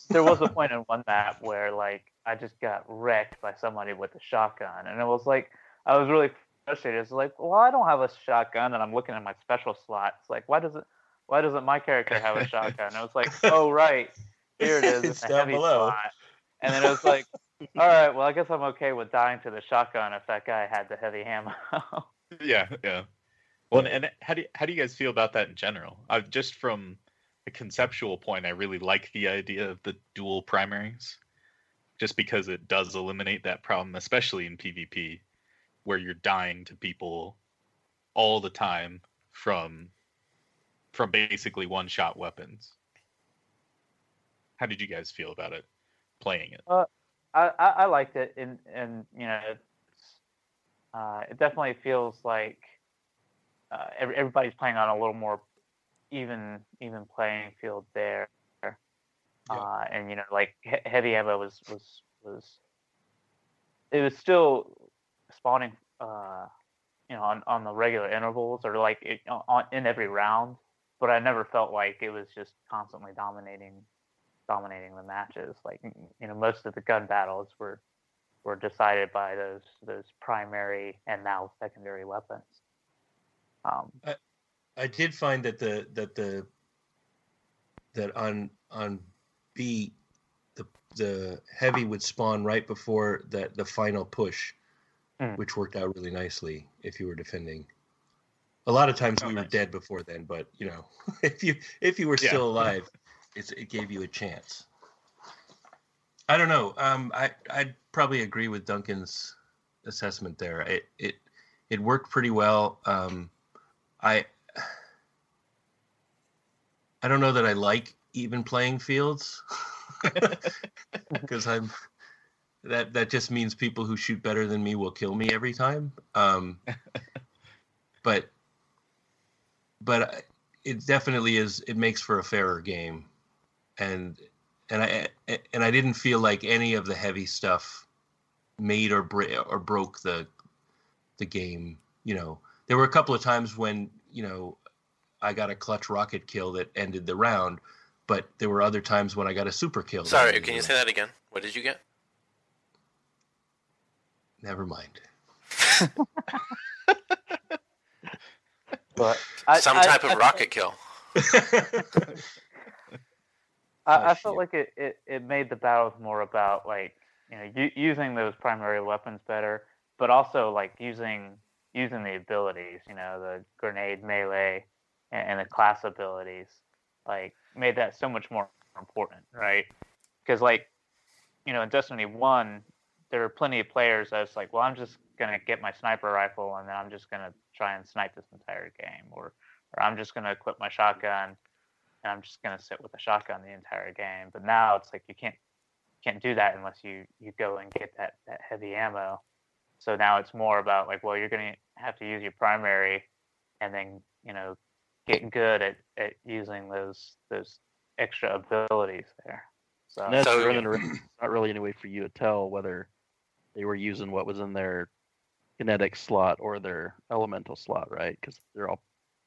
there was a point in one map where like I just got wrecked by somebody with a shotgun, and it was like I was really frustrated. It's like, well, I don't have a shotgun, and I'm looking at my special slot. It's like, why doesn't why doesn't my character have a shotgun? And I was like, oh right, here it is, it's in the heavy below. Slot. And then it was like. All right, well, I guess I'm okay with dying to the shotgun if that guy had the heavy ammo. yeah, yeah. Well, and, and how do you, how do you guys feel about that in general? Uh, just from a conceptual point, I really like the idea of the dual primaries, just because it does eliminate that problem, especially in PvP, where you're dying to people all the time from from basically one-shot weapons. How did you guys feel about it, playing it? Uh, I, I liked it, and, and you know, uh, it definitely feels like uh, every, everybody's playing on a little more even even playing field there. Yeah. Uh, and you know, like he- heavy ammo was, was was it was still spawning, uh, you know, on, on the regular intervals or like it, on, in every round, but I never felt like it was just constantly dominating, dominating the matches. Like, you know, most of the gun battles were were decided by those those primary and now secondary weapons. Um, I, I did find that the that the that on on B the the heavy would spawn right before that the final push, mm. which worked out really nicely if you were defending. A lot of times oh, we nice. were dead before then, but you know, if you if you were yeah. still alive, it's, it gave you a chance. I don't know. Um, I I'd probably agree with Duncan's assessment there. It it it worked pretty well. Um, I I don't know that I like even playing fields because I'm that that just means people who shoot better than me will kill me every time. Um, but but it definitely is. It makes for a fairer game, and. And I and I didn't feel like any of the heavy stuff made or br- or broke the the game. You know, there were a couple of times when you know I got a clutch rocket kill that ended the round, but there were other times when I got a super kill. Sorry, can you say that again? What did you get? Never mind. But some I, type I, of I, rocket I... kill. I, I felt like it, it, it made the battles more about, like, you know, u- using those primary weapons better, but also, like, using using the abilities, you know, the grenade melee and, and the class abilities, like, made that so much more important, right? Because, like, you know, in Destiny one, there were plenty of players that's like, well, I'm just going to get my sniper rifle and then I'm just going to try and snipe this entire game, or, or I'm just going to equip my shotgun. And I'm just gonna sit with a shotgun the entire game. But now it's like you can't can't do that unless you, you go and get that, that heavy ammo. So now it's more about like, well, you're gonna have to use your primary, and then you know get good at, at using those those extra abilities there. So and that's so, running around. It's not really any way for you to tell whether they were using what was in their kinetic slot or their elemental slot, right? Because they're all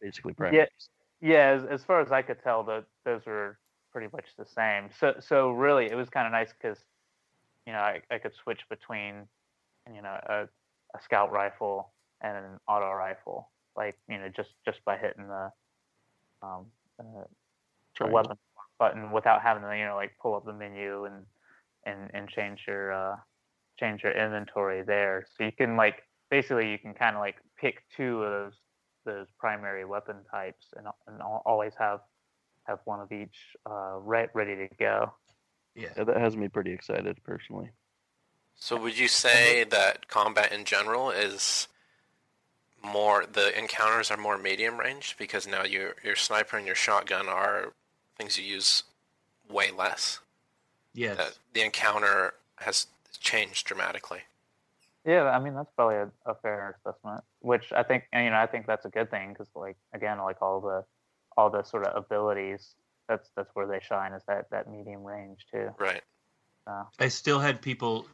basically primaries. Yeah. Yeah, as, as far as I could tell, the, those were pretty much the same. So, so really, it was kind of nice because, you know, I, I could switch between, you know, a, a scout rifle and an auto rifle, like, you know, just, just by hitting the, um, uh, the weapon button without having to, you know, like pull up the menu and and, and change your uh, change your inventory there. So you can like basically you can kind of like pick two of those. those primary weapon types and, and always have have one of each uh, re- ready to go. Yeah. yeah, that has me pretty excited personally. So would you say that combat in general is more, the encounters are more medium range because now your your sniper and your shotgun are things you use way less? Yes. That the encounter has changed dramatically. Yeah, I mean that's probably a, a fair assessment, which I think, and, you know, I think that's a good thing because, like, again, like all the, all the sort of abilities, that's that's where they shine is that, that medium range too. Right. Uh, I still had people,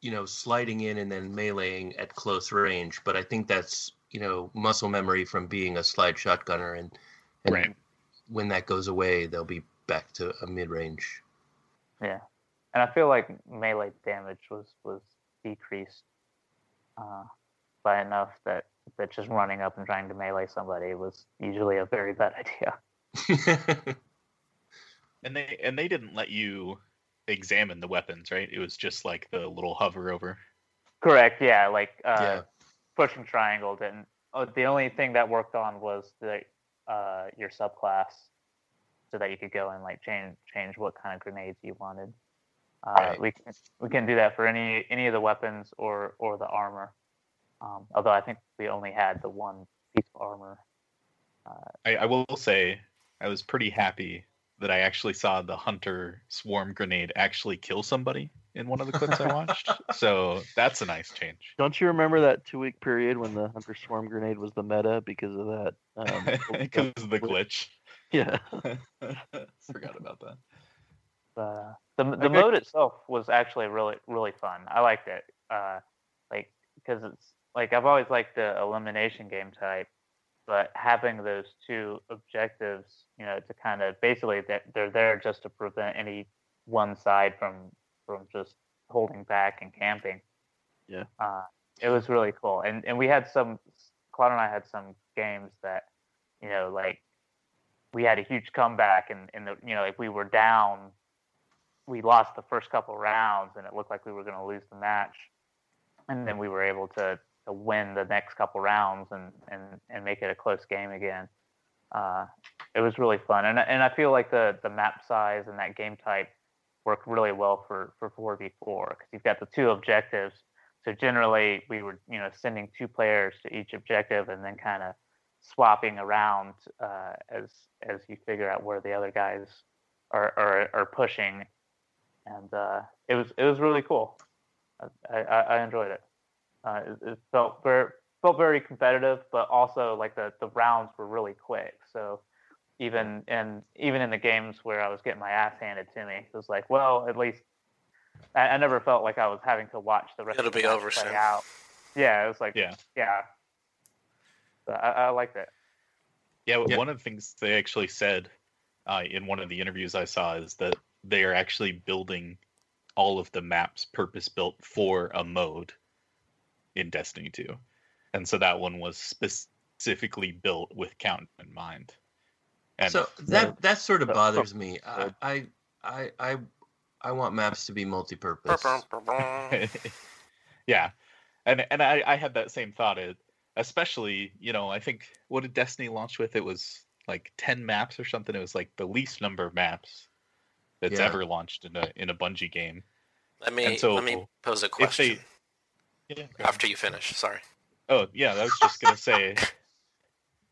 you know, sliding in and then meleeing at close range, but I think that's, you know, muscle memory from being a slide shotgunner, and and right. when that goes away, they'll be back to a mid range. Yeah, and I feel like melee damage was was. decreased uh, by enough that, that just running up and trying to melee somebody was usually a very bad idea. and they and they didn't let you examine the weapons, right? It was just like the little hover over. Correct, yeah. Like uh, yeah. pushing triangle didn't. Oh, the only thing that worked on was the uh, your subclass, so that you could go and like change change what kind of grenades you wanted. Uh, right. We can, we can do that for any any of the weapons or, or the armor. Um, although I think we only had the one piece of armor. Uh, I, I will say I was pretty happy that I actually saw the Hunter swarm grenade actually kill somebody in one of the clips I watched. So that's a nice change. Don't you remember that two week period when the Hunter swarm grenade was the meta because of that? Because um, of the glitch. Yeah. Forgot about that. Uh, the the okay. mode itself was actually really really fun. I liked it. Uh, like because it's like I've always liked the elimination game type, but having those two objectives, you know, to kind of basically they're, they're there just to prevent any one side from from just holding back and camping. Yeah, uh, it was really cool, and and we had some. Claude and I had some games that, you know, like we had a huge comeback, and in the you know, like we were down, we lost the first couple rounds, and it looked like we were going to lose the match, and then we were able to to win the next couple rounds and and and make it a close game again. Uh, it was really fun, and and I feel like the the map size and that game type worked really well for for four v four because you've got the two objectives. So generally, we were, you know, sending two players to each objective and then kind of swapping around uh, as as you figure out where the other guys are are, are pushing, and uh, it was it was really cool. I, I, I enjoyed it. Uh, it. It felt very felt very competitive, but also like the, the rounds were really quick. So even and even in the games where I was getting my ass handed to me, it was like, well, at least. I, I never felt like I was having to watch the rest It'll of the be over play soon. Out. Yeah, it was like, yeah. yeah. So I, I liked it. Yeah, yeah, one of the things they actually said uh, in one of the interviews I saw is that they are actually building all of the maps purpose-built for a mode in Destiny two. And so that one was specifically built with count in mind. And so that, that sort of bothers so, me. I... I, I, I I want maps to be multi-purpose. yeah, and and I, I had that same thought. It, especially, you know, I think, what did Destiny launch with? It was like ten maps or something. It was like the least number of maps that's yeah. ever launched in a in a Bungie game. Let me so, let me pose a question they, yeah, after you finish. Sorry. Oh yeah, I was just gonna say.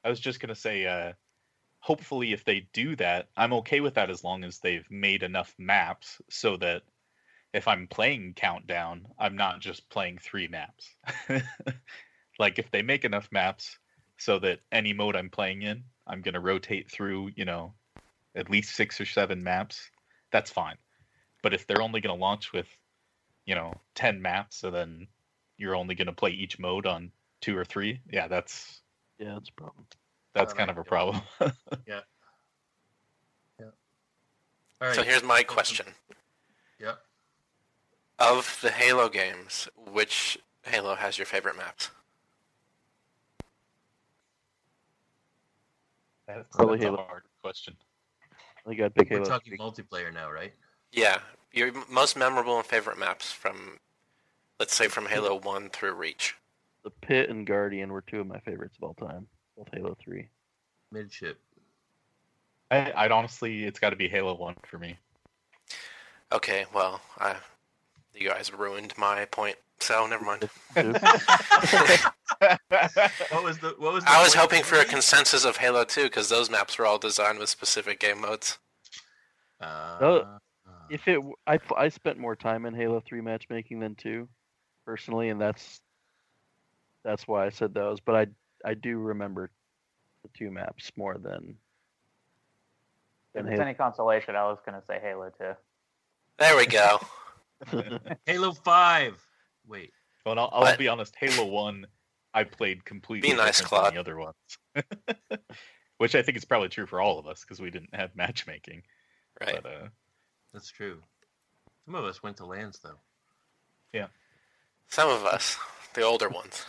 I was just gonna say. Uh, Hopefully, if they do that, I'm okay with that as long as they've made enough maps so that if I'm playing Countdown, I'm not just playing three maps. Like, if they make enough maps so that any mode I'm playing in, I'm going to rotate through, you know, at least six or seven maps, that's fine. But if they're only going to launch with, you know, ten maps, so then you're only going to play each mode on two or three, yeah, that's... Yeah, that's a problem. That's kind of a problem. yeah. Yeah. All right. So here's my question. Yeah. Of the Halo games, which Halo has your favorite maps? That's probably Halo. A hard question. I think I'd pick Halo. We're talking multiplayer now, right? Yeah. Your most memorable and favorite maps from, let's say, from Halo one through Reach. The Pit and Guardian were two of my favorites of all time. With Halo three. Midship. I, I'd honestly, it's got to be Halo one for me. Okay, well, I, you guys ruined my point, so never mind. What was the? What was? The I was hoping for a consensus of Halo two because those maps were all designed with specific game modes. Uh, so, if it, I, I spent more time in Halo three matchmaking than two, personally, and that's that's why I said those. But I. I do remember the two maps more than. than if it's Halo. Any consolation, I was going to say Halo two. There we go. Halo five. Wait. Well, I'll, I'll be honest. Halo one, I played completely be nice, different Claude. Than the other ones, which I think is probably true for all of us because we didn't have matchmaking. Right. But, uh... That's true. Some of us went to LANs though. Yeah. Some of us, the older ones.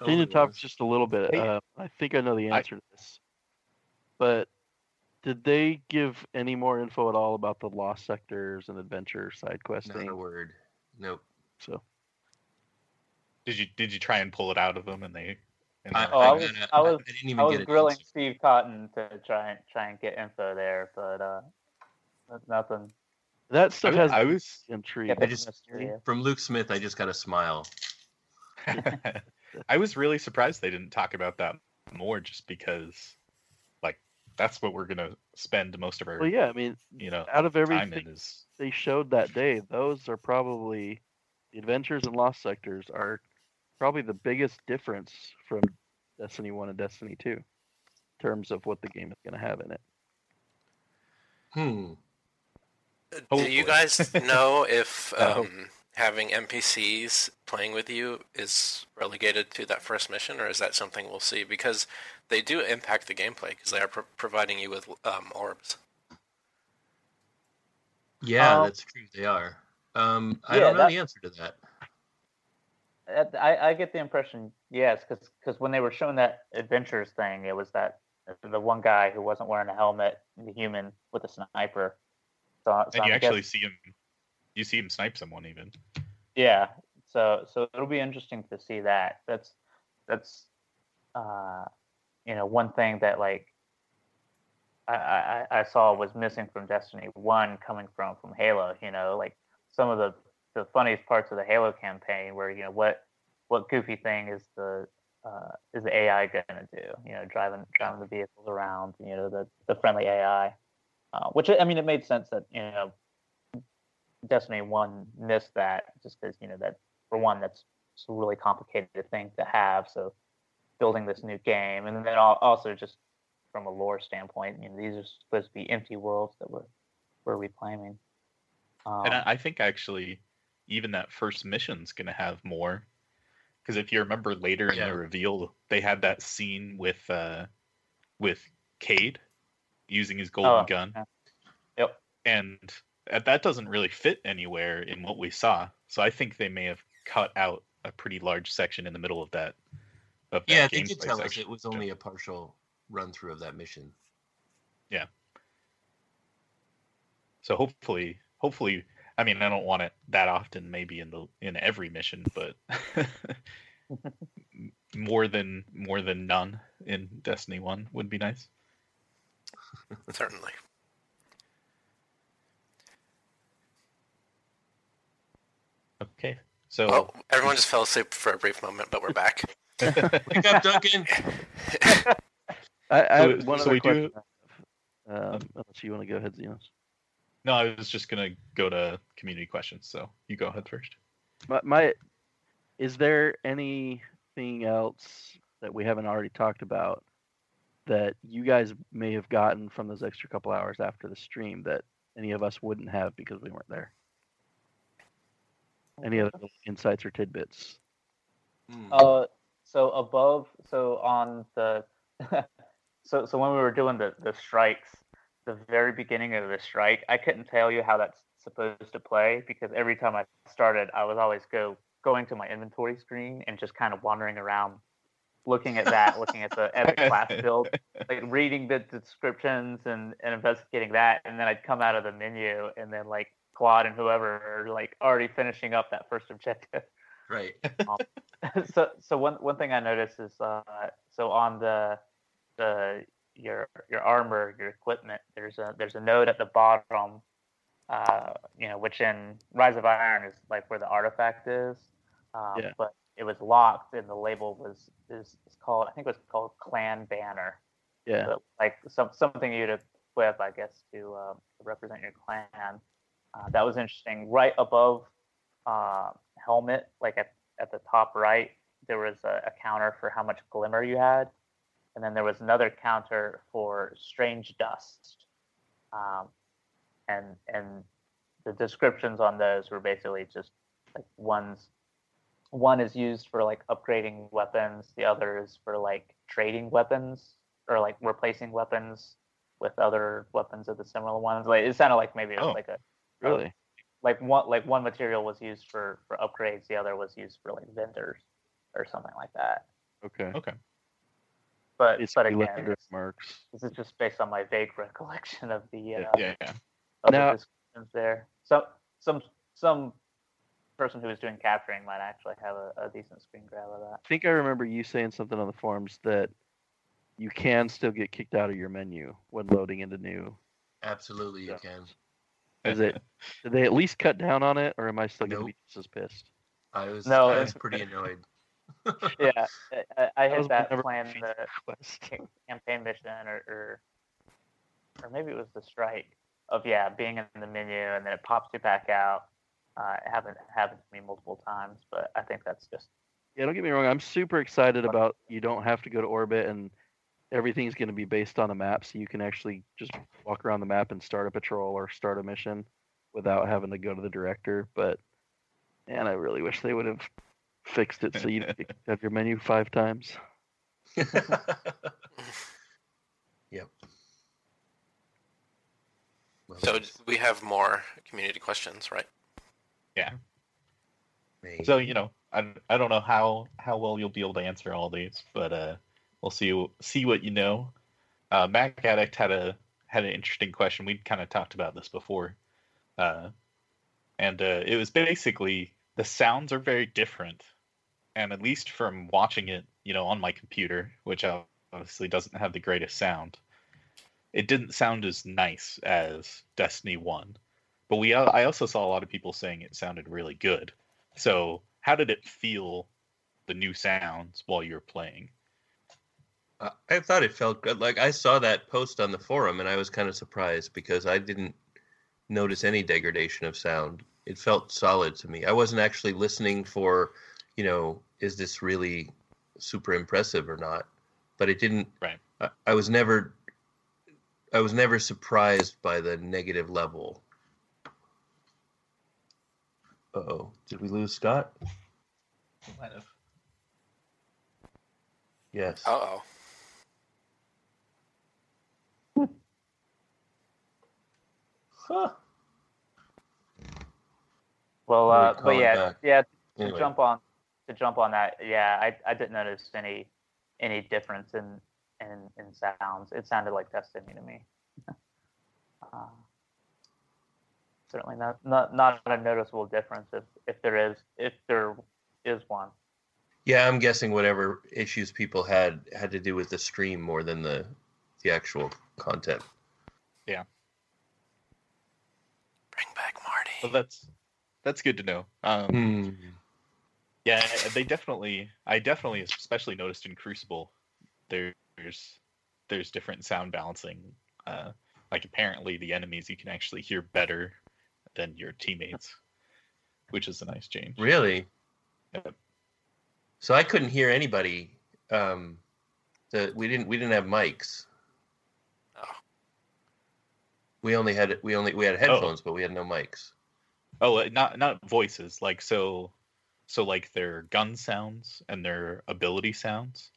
I need to talk just a little bit. Uh, I think I know the answer I... to this. But did they give any more info at all about the Lost Sectors and Adventure side quest thing? Not a word. Nope. So, did you did you try and pull it out of them? And they? And I, oh, I was I was, I didn't even I was get grilling it. Steve Cotton to try and try and get info there, but uh, that's nothing. That stuff I, has. I was intrigued. I just, from Luke Smith, I just got a smile. I was really surprised they didn't talk about that more, just because, like, that's what we're gonna spend most of our. Well, yeah, I mean, you know, out of everything is... they showed that day, those are probably the Adventures and Lost Sectors are probably the biggest difference from Destiny one and Destiny two in terms of what the game is gonna have in it. Hmm. Do Hopefully. You guys know if um, having N P Cs playing with you is relegated to that first mission, or is that something we'll see? Because they do impact the gameplay, because they are pro- providing you with um, orbs. Yeah, um, that's true. They are. Um, I yeah, don't know that, the answer to that. I, I get the impression, yes, because when they were showing that adventures thing, it was that the one guy who wasn't wearing a helmet, the human with a sniper. So, so and you I actually guess, see him. You see him snipe someone, even. Yeah, so so it'll be interesting to see that. That's that's, uh, you know, one thing that like I, I I saw was missing from Destiny one, coming from from Halo. You know, like some of the, the funniest parts of the Halo campaign, where you know what what goofy thing is the uh, is the A I gonna do? You know, driving driving the vehicles around. You know, the the friendly A I, uh, which I mean, it made sense that you know. Destiny one missed that just because, you know, that for one, that's a really complicated thing to have. So building this new game, and then also just from a lore standpoint, you know, these are supposed to be empty worlds that we're, we're reclaiming. Um, and I think actually even that first mission's going to have more, because if you remember later yeah. in the reveal, they had that scene with, uh, with Cade using his golden oh, gun. Yeah. Yep. And that doesn't really fit anywhere in what we saw, so I think they may have cut out a pretty large section in the middle of that. Of that yeah, they did tell section. us it was only a partial run through of that mission. Yeah. So hopefully, hopefully, I mean, I don't want it that often, maybe in the in every mission, but more than more than none in Destiny one would be nice. Certainly. Okay, so oh, everyone just fell asleep for a brief moment, but we're back. Wake up, Duncan! I, I so, have one so other question. Do... Um, um, unless you want to go ahead, Xenos. No, I was just going to go to community questions, so you go ahead first. My, my, is there anything else that we haven't already talked about that you guys may have gotten from those extra couple hours after the stream that any of us wouldn't have because we weren't there? Any other insights or tidbits? Uh, so above, so on the, so so when we were doing the, the strikes, the very beginning of the strike, I couldn't tell you how that's supposed to play, because every time I started, I was always go going to my inventory screen and just kind of wandering around, looking at that, looking at the epic class build, like reading the descriptions and, and investigating that, and then I'd come out of the menu and then like, Claude and whoever are like already finishing up that first objective, right? um, so, so one one thing I noticed is uh, so on the the your your armor, your equipment, there's a there's a node at the bottom, uh, you know, which in Rise of Iron is like where the artifact is, um, yeah. but it was locked, and the label was is called I think it was called Clan Banner, yeah, so like some something you'd equip, I guess, to uh, represent your clan. Uh, that was interesting. Right above uh, helmet, like at, at the top right, there was a, a counter for how much glimmer you had. And then there was another counter for strange dust. Um, and and the descriptions on those were basically just like one's one is used for like upgrading weapons. The other is for like trading weapons or like replacing weapons with other weapons of the similar ones. Like it sounded like maybe it was oh. like a Really? Um, like one like one material was used for, for upgrades, the other was used for like vendors or something like that. Okay. Okay. But it's but again, this, marks. this is just based on my vague recollection of the uh, yeah, yeah. Of now, the descriptions there. So some some person who was doing capturing might actually have a, a decent screen grab of that. I think I remember you saying something on the forums that you can still get kicked out of your menu when loading into new. Absolutely, stuff. You can. Is it? Did they at least cut down on it, or am I still nope. going to be just as pissed? I was. No, I was pretty annoyed. yeah, I, I hit that, that plan the quest. campaign mission, or, or or maybe it was the strike of yeah being in the menu, and then it pops you back out. Uh, it happened it happened to me multiple times, but I think that's just. Yeah, don't get me wrong. I'm super excited about you don't have to go to orbit, and everything's going to be based on a map, so you can actually just walk around the map and start a patrol or start a mission without having to go to the director. But Man, I really wish they would have fixed it so you didn't have your menu five times. Yep. So we have more community questions, right? Yeah. Maybe. So, you know, I, I don't know how, how well you'll be able to answer all these, but uh, we'll see see what you know. Uh, Mac Addict had a had an interesting question. We'd kind of talked about this before, uh, and uh, it was basically the sounds are very different, and at least from watching it, you know, on my computer, which obviously doesn't have the greatest sound, it didn't sound as nice as Destiny one. But we I also saw a lot of people saying it sounded really good. So how did it feel, the new sounds, while you were playing? Uh, I thought it felt good. Like, I saw that post on the forum, and I was kind of surprised because I didn't notice any degradation of sound. It felt solid to me. I wasn't actually listening for, you know, is this really super impressive or not? But it didn't... Right. I, I was never... I was never surprised by the negative level. Uh-oh. Did we lose Scott? We might have. Yes. Uh-oh. Huh. Well, uh, but yeah, back? yeah. To anyway. jump on, to jump on that, yeah, I, I didn't notice any, any difference in, in, in sounds. It sounded like Destiny to me. uh, certainly not, not, not a noticeable difference if, if there is, if there is one. Yeah, I'm guessing whatever issues people had had to do with the stream more than the the actual content. Yeah. Bring back Marty. Well, that's that's good to know. Um, mm. Yeah, they definitely. I definitely, especially noticed in Crucible, there's there's different sound balancing. Uh, like apparently, the enemies you can actually hear better than your teammates, which is a nice change. Really. Yep. So I couldn't hear anybody. Um, the, we didn't. We didn't have mics. Oh. We only had. We only. We had headphones, oh. but we had no mics. Oh, not not voices. Like so, so like their gun sounds and their ability sounds.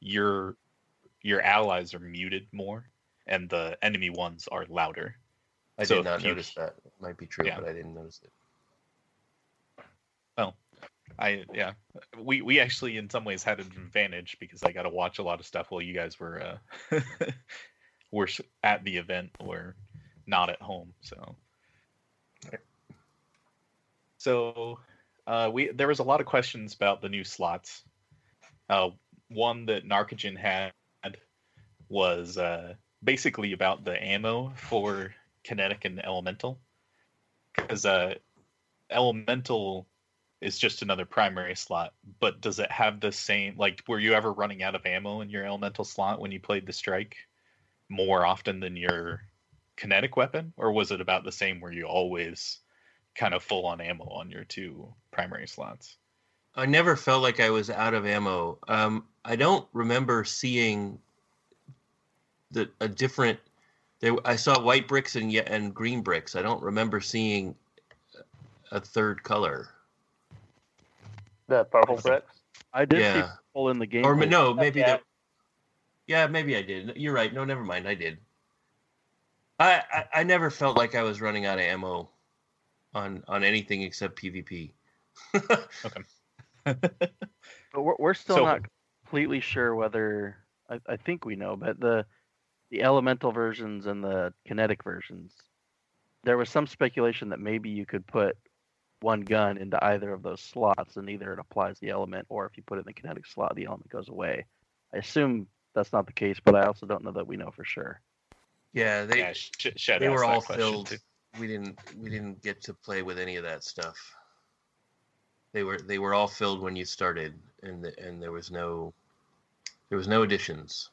Your your allies are muted more, and the enemy ones are louder. I so did not notice you, that. It might be true, yeah. but I didn't notice it. Well. I yeah, we we actually in some ways had an advantage because I got to watch a lot of stuff while you guys were uh, were at the event or not at home. So, so uh, we there was a lot of questions about the new slots. Uh, one that Narcogen had was uh, basically about the ammo for kinetic and elemental, because uh, elemental. It's just another primary slot, but does it have the same, like, were you ever running out of ammo in your elemental slot when you played the strike more often than your kinetic weapon? Or was it about the same where you always kind of full on ammo on your two primary slots? I never felt like I was out of ammo. Um, I don't remember seeing the a different, there, I saw white bricks and and green bricks. I don't remember seeing a third color. The purple bricks? I did yeah. see purple in the game. Or no, maybe that. Yeah, maybe I did. You're right. No, never mind. I did. I, I, I never felt like I was running out of ammo on on anything except PvP. Okay. But we're, we're still so, not completely sure whether... I, I think we know, but the the elemental versions and the kinetic versions, there was some speculation that maybe you could put one gun into either of those slots, and either it applies the element, or if you put it in the kinetic slot, the element goes away. I assume that's not the case, but I also don't know that we know for sure. Yeah, they yeah, sh- sh- they were all filled. Too. We didn't we didn't get to play with any of that stuff. They were they were all filled when you started, and the, and there was no there was no additions.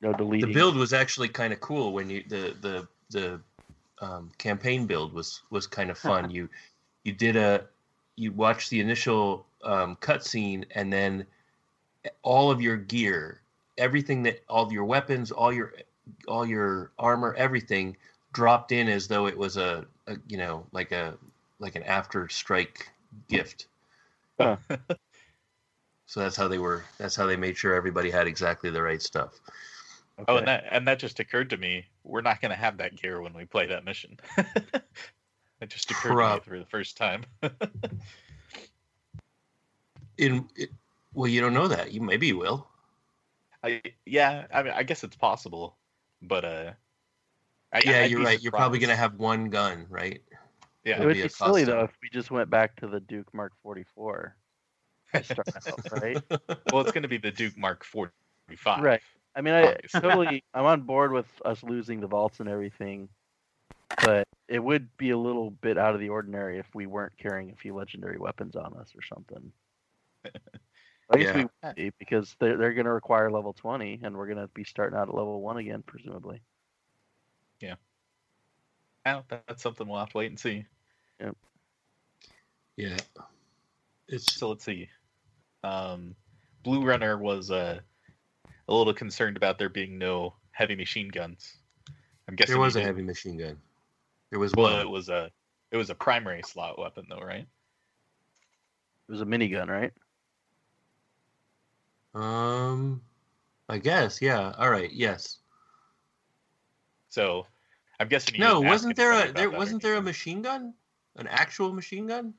No deleting. The build was actually kind of cool when you the the the. Um, campaign build was, was kind of fun. you you did a you watched the initial um, cutscene, and then all of your gear, everything that all of your weapons, all your all your armor, everything dropped in as though it was a, a you know like a like an after strike gift. Huh. So that's how they were. That's how they made sure everybody had exactly the right stuff. Okay. Oh, and that and that just occurred to me. We're not going to have that gear when we play that mission. That just occurred Prob- to me for the first time. In it, well, you don't know that. You maybe you will. I yeah. I mean, I guess it's possible, but uh. I, yeah, I'd you're right. Surprised. You're probably going to have one gun, right? Yeah, it would be, be silly though if we just went back to the Duke Mark forty-four. Start out, right? Well, it's going to be the Duke Mark forty-five. Right. I mean, I totally, I'm on board with us losing the vaults and everything, but it would be a little bit out of the ordinary if we weren't carrying a few legendary weapons on us or something. I guess yeah. we would be, because they're, they're going to require level twenty, and we're going to be starting out at level one again, presumably. Yeah. I don't think that's something we'll have to wait and see. Yep. Yeah. It's... So let's see. Um, Blue Runner was uh, a little concerned about there being no heavy machine guns. I'm guessing there was a heavy machine gun. There was well, one. It was a it was a primary slot weapon though, right? It was a minigun, right? Um, I guess, yeah. All right, yes. So, I'm guessing. No, wasn't there a there wasn't there a machine gun? An actual machine gun?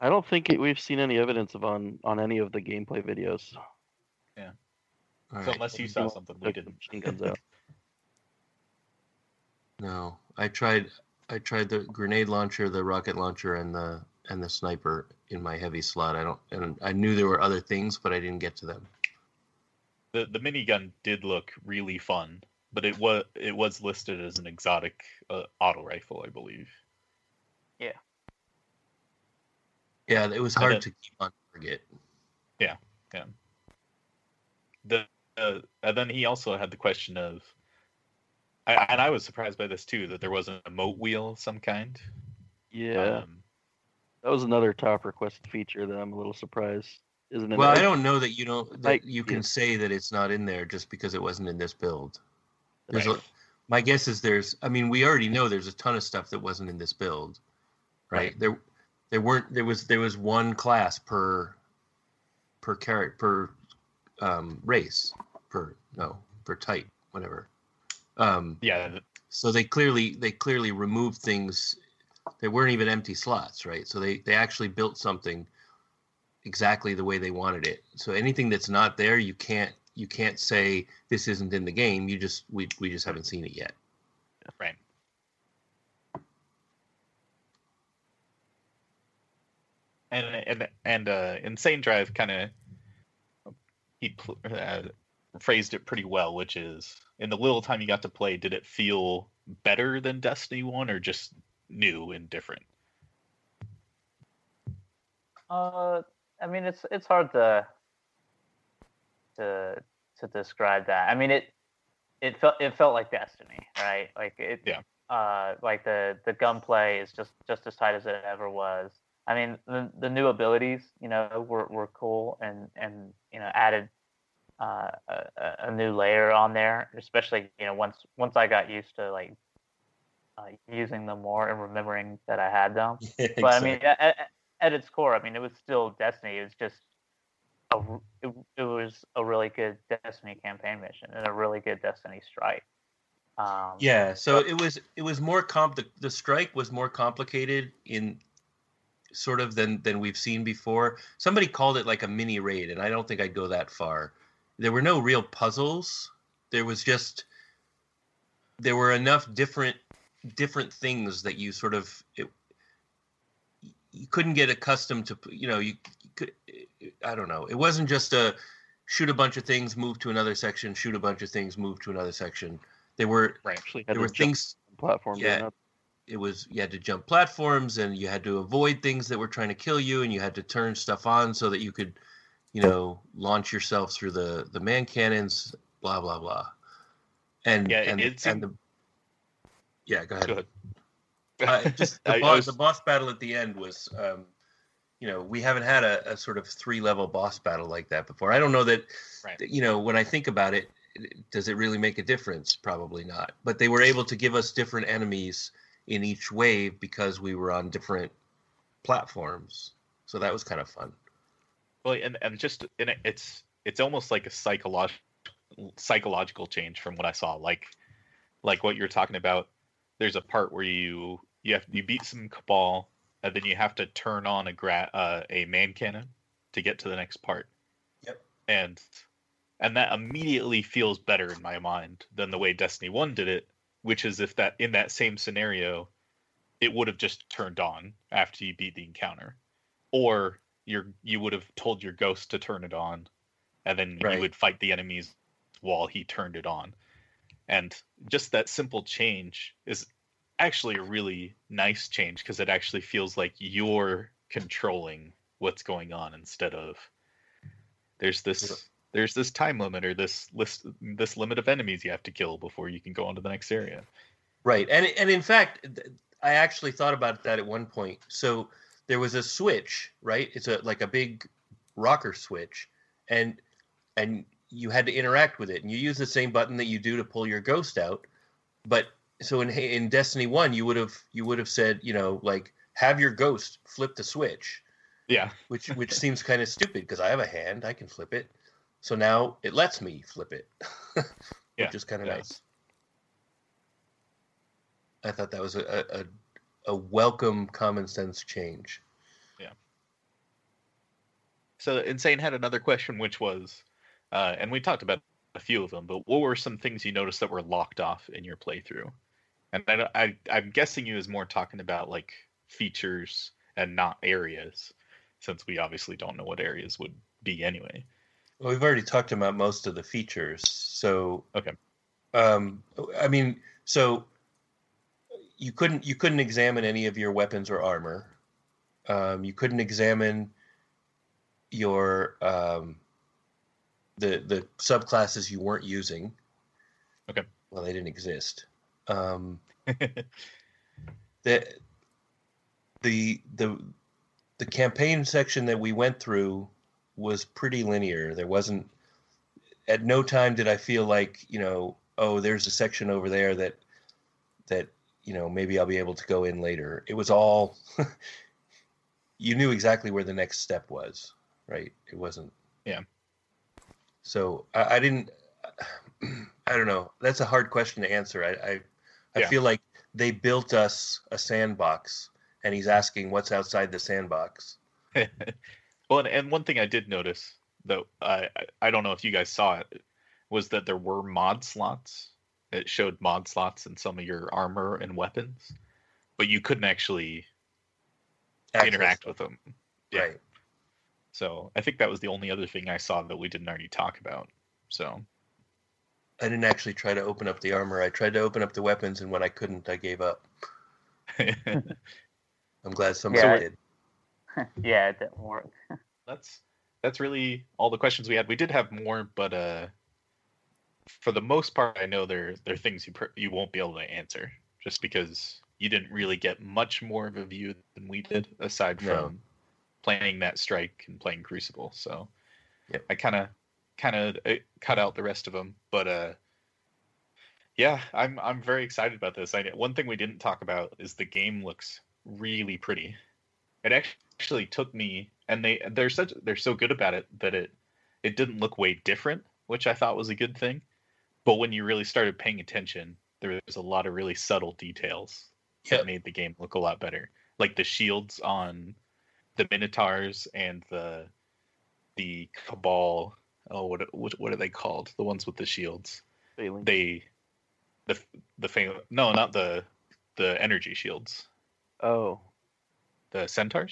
I don't think it, we've seen any evidence of on, on any of the gameplay videos. Yeah. All so right. Unless you saw something, we didn't. No, I tried. I tried the grenade launcher, the rocket launcher, and the and the sniper in my heavy slot. I don't. And I knew there were other things, but I didn't get to them. The the minigun did look really fun, but it was it was listed as an exotic uh, auto rifle, I believe. Yeah. Yeah, it was hard to keep on target. Yeah, yeah. The uh, and then he also had the question of, I, and I was surprised by this too, that there wasn't a moat wheel of some kind. Yeah, um, that was another top requested feature that I'm a little surprised isn't. It well, right? I don't know that you don't that like, you can yeah. say that it's not in there just because it wasn't in this build. There's right. a, my guess is there's. I mean, we already know there's a ton of stuff that wasn't in this build, right? right. There. There weren't. There was. There was one class per, per character, per um, race, per no, per type, whatever. Um, yeah. So they clearly they clearly removed things. They weren't even empty slots, right? So they, they actually built something exactly the way they wanted it. So anything that's not there, you can't you can't say this isn't in the game. You just we we just haven't seen it yet. Right. And and and uh, Insane Drive kind of he uh, phrased it pretty well, which is in the little time you got to play, did it feel better than Destiny one or just new and different? Uh, I mean it's it's hard to to to describe that. I mean it it felt it felt like Destiny, right? Like it yeah. uh like the, the gunplay is just, just as tight as it ever was. I mean, the, the new abilities, you know, were, were cool and, and, you know, added uh, a, a new layer on there, especially, you know, once once I got used to, like, uh, using them more and remembering that I had them. Yeah, but, exactly. I mean, at, at its core, I mean, it was still Destiny. It was just, a, it, it was a really good Destiny campaign mission and a really good Destiny strike. Um, yeah, so but, it was it was more, comp- the, the strike was more complicated in... sort of than than we've seen before. Somebody called it like a mini raid, and I don't think I'd go that far. There were no real puzzles. There was just there were enough different different things that you sort of it, you couldn't get accustomed to. You know, you, you could. I don't know. It wasn't just a shoot a bunch of things, move to another section, shoot a bunch of things, move to another section. There were right. actually there were things platform yeah. It was you had to jump platforms and you had to avoid things that were trying to kill you and you had to turn stuff on so that you could, you know, launch yourself through the, the man cannons, blah, blah, blah. And yeah, and, it's, and the yeah, go ahead. Go ahead. Uh, just the, boss, was... the boss battle at the end was, um, you know, we haven't had a, a sort of three level boss battle like that before. I don't know that, right. you know, when I think about it, does it really make a difference? Probably not. But they were able to give us different enemies in each wave because we were on different platforms. So that was kind of fun. Well, and and just and it, it's it's almost like a psychological psychological change from what I saw. Like like what you're talking about. There's a part where you you have you beat some Cabal, and then you have to turn on a gra- uh, a man cannon to get to the next part. Yep. And and that immediately feels better in my mind than the way Destiny one did it, which is if that in that same scenario, it would have just turned on after you beat the encounter, or you're you would have told your ghost to turn it on, and then right. you would fight the enemies while he turned it on. And just that simple change is actually a really nice change because it actually feels like you're controlling what's going on instead of there's this there's this time limit or this list this limit of enemies you have to kill before you can go on to the next area. Right. And and in fact, I actually thought about that at one point. So there was a switch, right? It's a like a big rocker switch, and and you had to interact with it, and you use the same button that you do to pull your ghost out. But so in in Destiny one, you would have you would have said, you know, like have your ghost flip the switch. Yeah. which which seems kind of stupid because I have a hand, I can flip it. So now it lets me flip it, yeah, which is kind of yeah. nice. I thought that was a, a a welcome common sense change. Yeah. So Insane had another question, which was. Uh, and we talked about a few of them, but what were some things you noticed that were locked off in your playthrough? And I, I, I'm guessing you is more talking about like features and not areas, since we obviously don't know what areas would be anyway. Well, we've already talked about most of the features, so okay. Um, I mean, so you couldn't you couldn't examine any of your weapons or armor. Um, you couldn't examine your um. the the subclasses you weren't using. Okay. Well, they didn't exist. Um, the the the the campaign section that we went through was pretty linear. There wasn't at no time did I feel like, you know, oh, there's a section over there that that, you know, maybe I'll be able to go in later. It was all you knew exactly where the next step was, right? It wasn't yeah. So I, I didn't, I don't know. That's a hard question to answer. I I, I yeah. feel like they built us a sandbox, and he's asking what's outside the sandbox. Well, and, and one thing I did notice, though, I, I don't know if you guys saw it, was that there were mod slots. It showed mod slots in some of your armor and weapons, but you couldn't actually Access. interact with them. Yeah. Right. So I think that was the only other thing I saw that we didn't already talk about. So I didn't actually try to open up the armor. I tried to open up the weapons, and when I couldn't, I gave up. I'm glad somebody yeah, did. It, yeah, it didn't work. That's that's really all the questions we had. We did have more, but uh, for the most part, I know there there are things you pr- you won't be able to answer just because you didn't really get much more of a view than we did, aside from. No. Playing that strike and playing Crucible, so yep. I kind of, kind of cut out the rest of them. But uh, yeah, I'm I'm very excited about this. I one thing we didn't talk about is the game looks really pretty. It actually took me, and they they're such they're so good about it that it it didn't look way different, which I thought was a good thing. But when you really started paying attention, there was a lot of really subtle details yep. that made the game look a lot better, like the shields on. The Minotaurs and the the Cabal. Oh, what what what are they called? The ones with the shields. Failing. They the the failing, no, not the the energy shields. Oh, the Centaurs.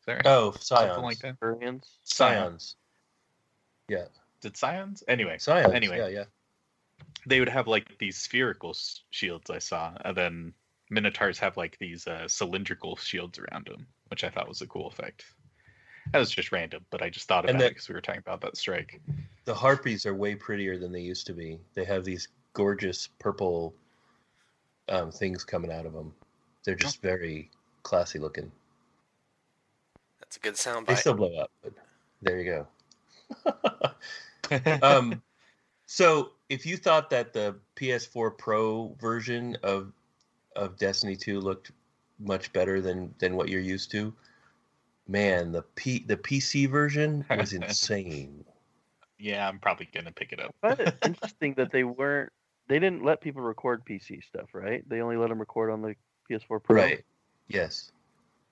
Is that right? Oh, Scions. Something like that. Scions. Scions. Yeah. Did Scions? Anyway. Scions. Anyway. Yeah, yeah. They would have like these spherical shields I saw, and then Minotaurs have like these uh, cylindrical shields around them. Which I thought was a cool effect. That was just random, but I just thought about that, it because we were talking about that strike. The Harpies are way prettier than they used to be. They have these gorgeous purple um, things coming out of them. They're just oh. very classy looking. That's a good sound bite. They still blow up, but there you go. um, so if you thought that the P S four Pro version of of Destiny two looked much better than than what you're used to. Man, the P the P C version was insane. Yeah, I'm probably gonna pick it up. I find it interesting that they weren't. They didn't let people record P C stuff, right? They only let them record on the P S four Pro. Right. Yes.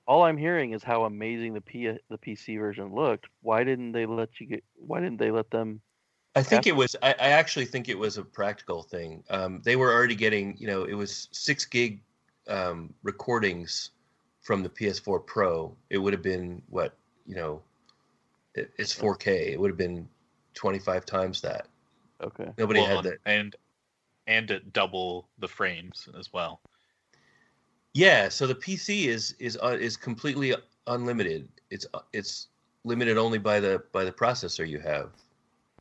All I'm hearing is how amazing the P- the P C version looked. Why didn't they let you get? Why didn't they let them? I think it was. I, I actually think it was a practical thing. Um, they were already getting. You know, it was six gig um, recordings from the P S four Pro. It would have been what you know. It, it's four K. It would have been twenty-five times that. Okay. Nobody well, had that. And and at double the frames as well. Yeah, so the P C is is uh, is completely unlimited. It's uh, it's limited only by the by the processor you have.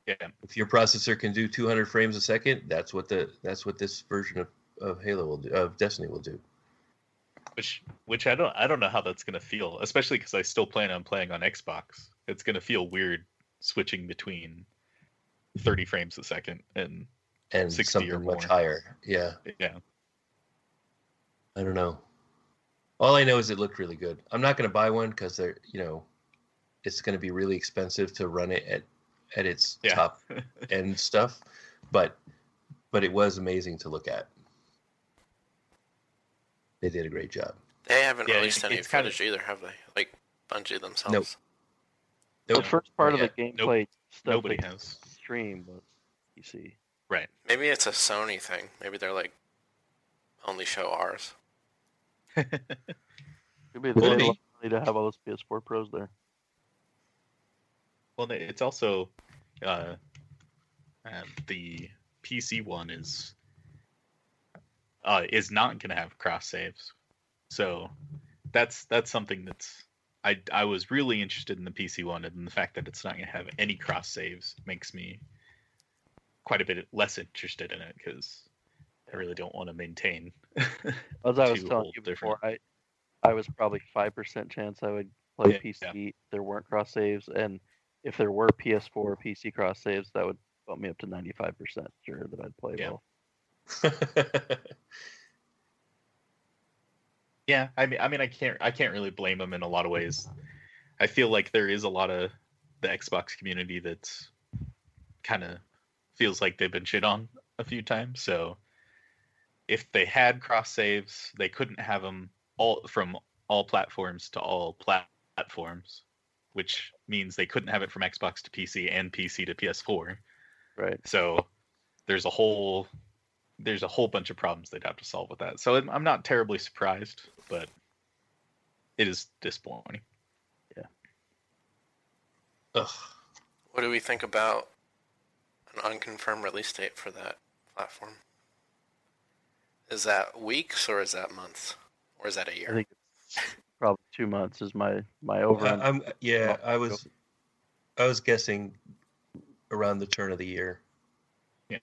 Yeah. If your processor can do two hundred frames a second, that's what the that's what this version of, of Halo will do, of Destiny will do. Which which I don't I don't know how that's going to feel, especially cuz I still plan on playing on Xbox. It's going to feel weird switching between thirty frames a second and and sixty something or more. Much higher. Yeah. Yeah. I don't know. All I know is it looked really good. I'm not going to buy one because they're, you know, it's going to be really expensive to run it at, at its yeah. top end stuff. But, but it was amazing to look at. They did a great job. They haven't yeah, released any footage kind of... either, have they? Like Bungie themselves. Nope. Nope. The first part oh, yeah. of the gameplay nope. stuff nobody has stream, but you see, right? Maybe it's a Sony thing. Maybe they're like only show ours. It'd be well, they, they to have all those P S four Pros there. Well, it's also uh, uh, the P C one is uh, is not going to have cross saves, so that's that's something that's I I was really interested in the P C one, and the fact that it's not going to have any cross saves makes me quite a bit less interested in it because I really don't want to maintain. As I was telling you before, different... I, I was probably five percent chance I would play yeah, P C yeah. if there weren't cross saves, and if there were P S four or P C cross saves, that would bump me up to ninety-five percent sure that I'd play yeah. well. yeah, I mean, I mean, I can't, I can't really blame them in a lot of ways. I feel like there is a lot of the Xbox community that's kind of feels like they've been shit on a few times, so. If they had cross saves, they couldn't have them all from all platforms to all plat- platforms, which means they couldn't have it from Xbox to P C and P C to P S four. Right. So there's a whole there's a whole bunch of problems they'd have to solve with that. So I'm not terribly surprised, but it is disappointing. Yeah. Ugh. What do we think about an unconfirmed release date for that platform? Is that weeks or is that months or is that a year? I think it's probably two months is my my over. Uh, I'm, yeah, I was I was guessing around the turn of the year. Yeah,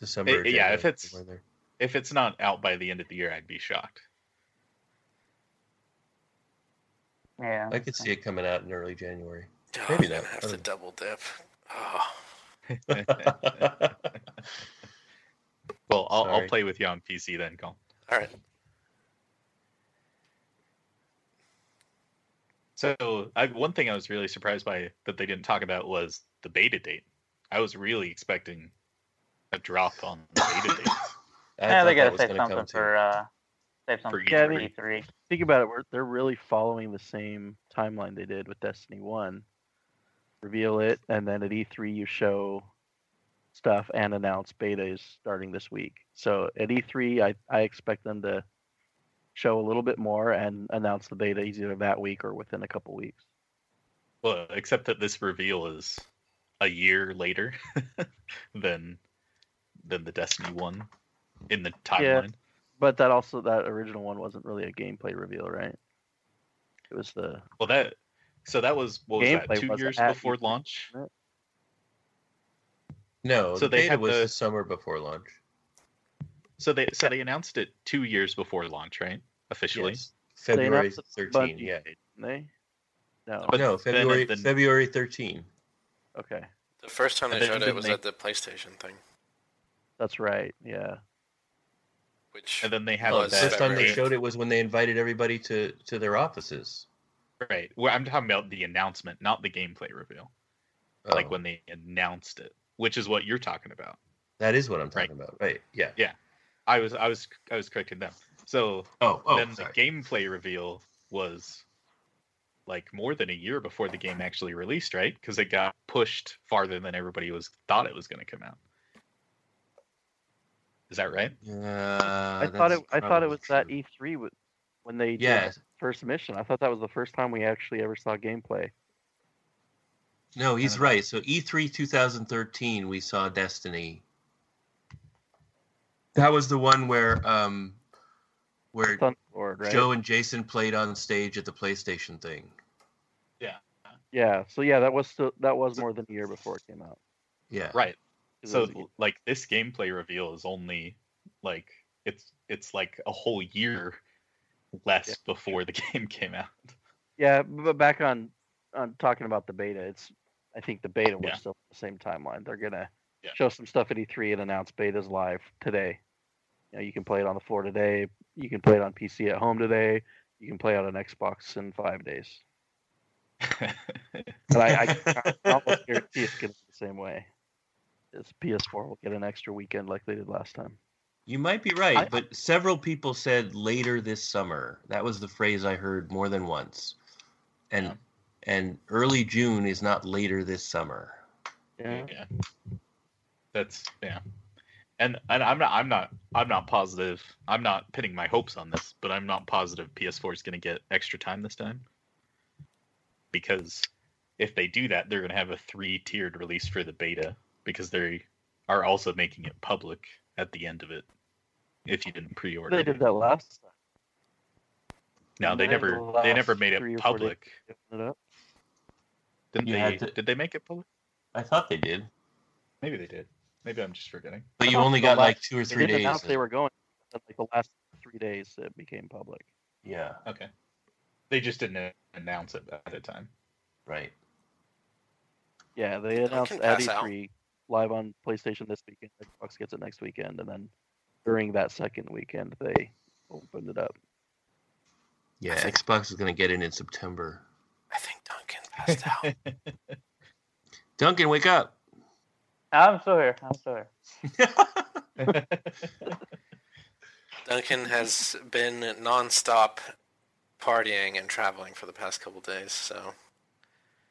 December. It, yeah, if it's there. if it's not out by the end of the year, I'd be shocked. Yeah, I could see it coming out in early January. Oh, Maybe that. Have to double dip. Oh. Well, I'll, I'll play with you on P C then, Colin. All right. So I, one thing I was really surprised by that they didn't talk about was the beta date. I was really expecting a drop on the beta date. Yeah, they got to save something for uh, save something for E three. Think about it. We're, they're really following the same timeline they did with Destiny one. Reveal it, and then at E three you show stuff and announce beta is starting this week. So at E three, I, I expect them to show a little bit more and announce the beta either that week or within a couple weeks. Well, except that this reveal is a year later than than the Destiny one in the timeline. Yeah, but that also that original one wasn't really a gameplay reveal, right? It was the well that so that was what was that two was years before E three, launch. No, so the they had was the, the summer before launch. So they so they announced it two years before launch, right? Officially, yes. February thirteenth. Yeah, they no, but no February the, February thirteenth. Okay. The first time they showed it was they, at the PlayStation thing. That's right. Yeah. Which and then they have the first time they showed it was when they invited everybody to, to their offices. Right. Well, I'm talking about the announcement, not the gameplay reveal. Oh. Like when they announced it, which is what you're talking about. That is what I'm talking right. about. Right. Yeah. Yeah. I was I was I was correcting them. So oh, oh, then sorry. the gameplay reveal was like more than a year before the game actually released, right? Because it got pushed farther than everybody was thought it was going to come out. Is that right? Uh, I thought it. I thought it was true. That E three was, when they yeah. did the first mission. I thought that was the first time we actually ever saw gameplay. No, he's right. So E three twenty thirteen, we saw Destiny. That was the one where um, where Thunderlord, right? Joe and Jason played on stage at the PlayStation thing. Yeah. Yeah. So yeah, that was still, that was more than a year before it came out. Yeah. Right. So like this gameplay reveal is only like it's it's like a whole year less yeah. before the game came out. Yeah, but back on on talking about the beta, it's I think the beta was yeah. still the same timeline. They're gonna yeah. show some stuff at E three and announce betas live today. You know, you can play it on the floor today. You can play it on P C at home today. You can play it on Xbox in five days. But I, I, I almost guarantee it's gonna be the same way. This P S four will get an extra weekend like they did last time. You might be right, I, but several people said later this summer. That was the phrase I heard more than once. And yeah. and early June is not later this summer. Yeah. yeah. That's yeah. And and I'm not I'm not I'm not positive. I'm not pinning my hopes on this, but I'm not positive P S four is going to get extra time this time. Because if they do that, they're going to have a three-tiered release for the beta. Because they are also making it public at the end of it, if you didn't pre-order. They did that last time. No, they, they never. They never made it public. Didn't they? To... Did they make it public? I thought they did. Maybe they did. Maybe I'm just forgetting. But you only got like two or three days. They didn't announce they were going. Like the last three days, it became public. Yeah. Okay. They just didn't announce it at a time. Right. Yeah, they announced at E three. Live on PlayStation this weekend, Xbox gets it next weekend, and then during that second weekend, they opened it up. Yeah, think, Xbox is going to get in in September. I think Duncan passed out. Duncan, wake up. I'm still here. I'm still here. Duncan has been nonstop partying and traveling for the past couple days, so...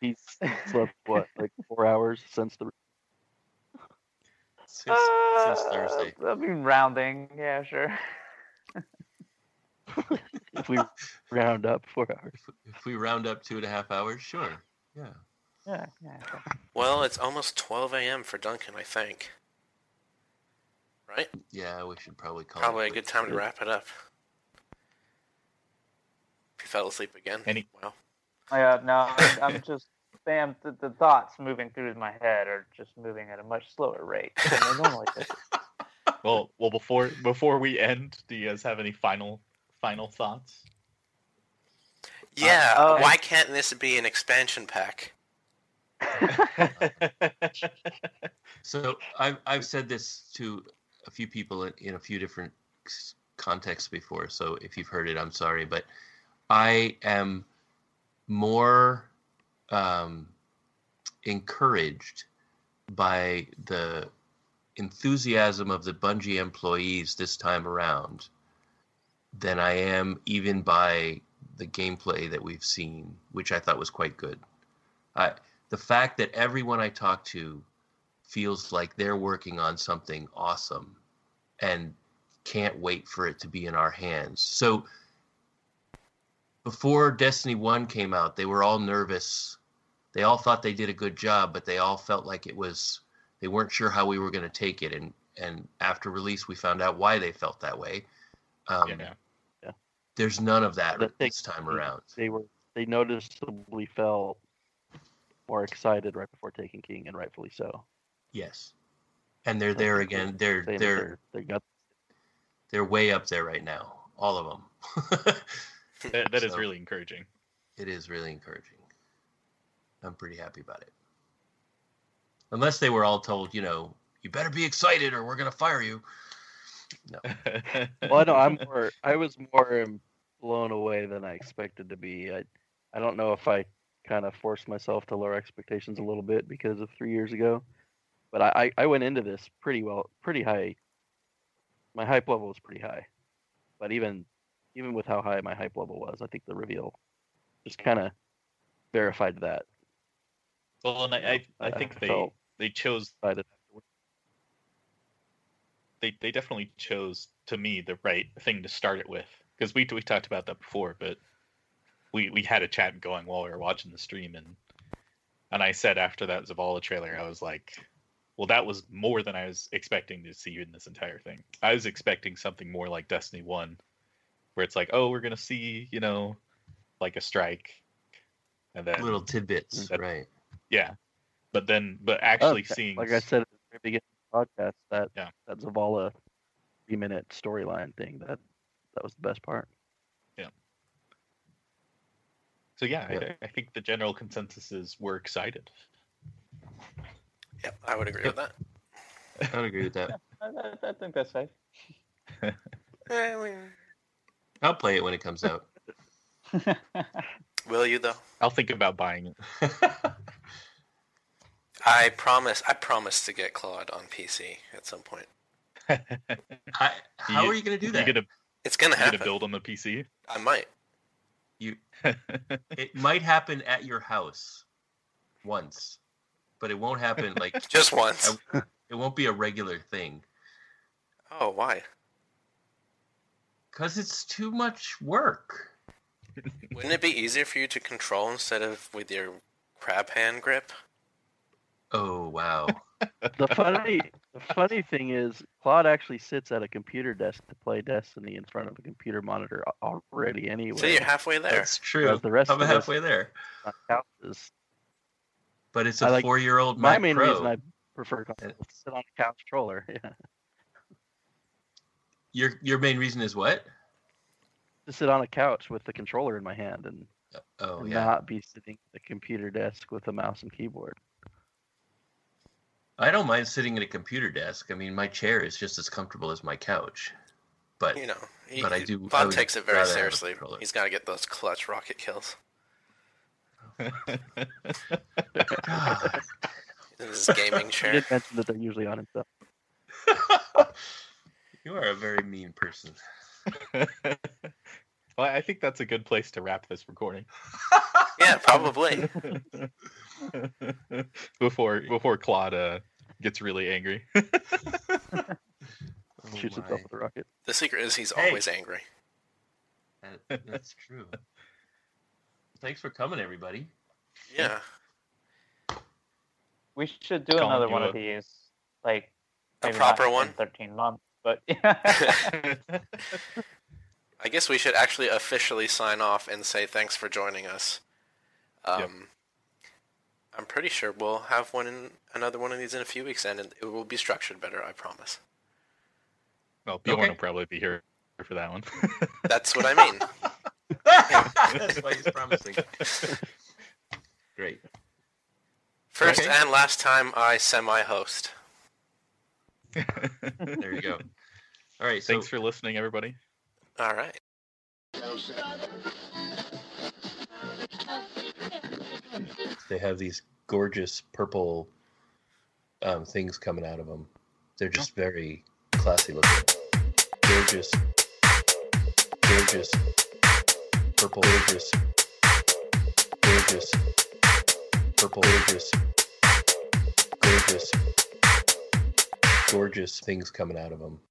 He's slept, what, like four hours since the... Since, uh, since Thursday. I mean, rounding. Yeah, sure. If we round up four hours. If, if we round up two and a half hours, sure. Yeah. Yeah. yeah sure. Well, it's almost twelve a.m. for Duncan, I think. Right? Yeah, we should probably call Probably it a good time to wrap it up. If you fell asleep again. Any- well. Oh, yeah, no, I'm, I'm just... Bam, the, the thoughts moving through my head are just moving at a much slower rate than they normally do. Well, well, before before we end, do you guys have any final final thoughts? Yeah, uh, oh, why can't this be an expansion pack? So I've I've said this to a few people in, in a few different contexts before. So if you've heard it, I'm sorry, but I am more. Um, encouraged by the enthusiasm of the Bungie employees this time around than I am even by the gameplay that we've seen, which I thought was quite good. I, the fact that everyone I talk to feels like they're working on something awesome and can't wait for it to be in our hands. So before Destiny one came out, they were all nervous. They all thought they did a good job, but they all felt like it was, they weren't sure how we were going to take it. And, and after release, we found out why they felt that way. Um, yeah, yeah. Yeah. There's none of that they, this time around. They were, they noticeably felt more excited right before Taken King, and rightfully so. Yes. And they're there again. They're, they're, they're, they're, got... they're way up there right now. All of them. That, that so, is really encouraging. It is really encouraging. I'm pretty happy about it. Unless they were all told, you know, you better be excited or we're going to fire you. No. Well, no, I'm more, I was more blown away than I expected to be. I, I don't know if I kind of forced myself to lower expectations a little bit because of three years ago, but I, I went into this pretty well, pretty high. My hype level was pretty high, but even even with how high my hype level was, I think the reveal just kind of verified that. Well, and I I, I think I they they chose they they definitely chose to me the right thing to start it with, because we we talked about that before, but we we had a chat going while we were watching the stream, and and I said after that Zavala trailer, I was like, well, that was more than I was expecting to see in this entire thing. I was expecting something more like Destiny one, where it's like, oh, we're gonna see, you know, like a strike, and then little tidbits, that, right? Yeah, but then, but actually okay. seeing, like I said at the very beginning of the podcast, that yeah. that Zavala three-minute storyline thing, that that was the best part. Yeah. So yeah, yeah. I, I think the general consensus is we're excited. Yep, I would agree with that. I would agree with that. Yeah, I, I think that's safe. I'll play it when it comes out. Will you, though? I'll think about buying it. I promise I promise to get Claude on P C at some point. I, how you, are you going to do that? Gonna, it's going to happen. You're going to build on the P C? I might. You. It might happen at your house once. But it won't happen like just once. I, it won't be a regular thing. Oh, why? Because it's too much work. Wouldn't it be easier for you to control instead of with your crab hand grip? Oh, wow. The funny, the funny thing is, Claude actually sits at a computer desk to play Destiny in front of a computer monitor already. Anyway, so you're halfway there. That's true. The rest I'm of halfway there. Houses. But it's a like, four-year-old Mac Pro. My main reason I prefer to sit on a couch controller. Yeah. Your your main reason is what? To sit on a couch with the controller in my hand and, oh, and yeah. not be sitting at the computer desk with a mouse and keyboard. I don't mind sitting at a computer desk. I mean, my chair is just as comfortable as my couch. But you know, he, but I do. Bob I takes it very seriously. He's got to get those clutch rocket kills. This is gaming chair. I did mention that they're usually on himself. You are a very mean person. Well, I think that's a good place to wrap this recording. Yeah, probably. before before Claude uh, gets really angry. Oh, shoots himself with a rocket. The secret is he's hey. always angry. That, that's true. Thanks for coming, everybody. Yeah. We should do Calling another one up. of these. Like, a proper one? thirteen months, but yeah. I guess we should actually officially sign off and say thanks for joining us. Um, yep. I'm pretty sure we'll have one in, another one of these in a few weeks, and it will be structured better, I promise. Well, Bjorn okay. will probably be here for that one. That's what I mean. That's why he's promising. Great. First okay. and last time I semi-host. There you go. All right. Thanks so... for listening, everybody. All right. They have these gorgeous purple um, things coming out of them. They're just very classy looking. Gorgeous. Gorgeous. Purple gorgeous, gorgeous, purple gorgeous, gorgeous, gorgeous things coming out of them.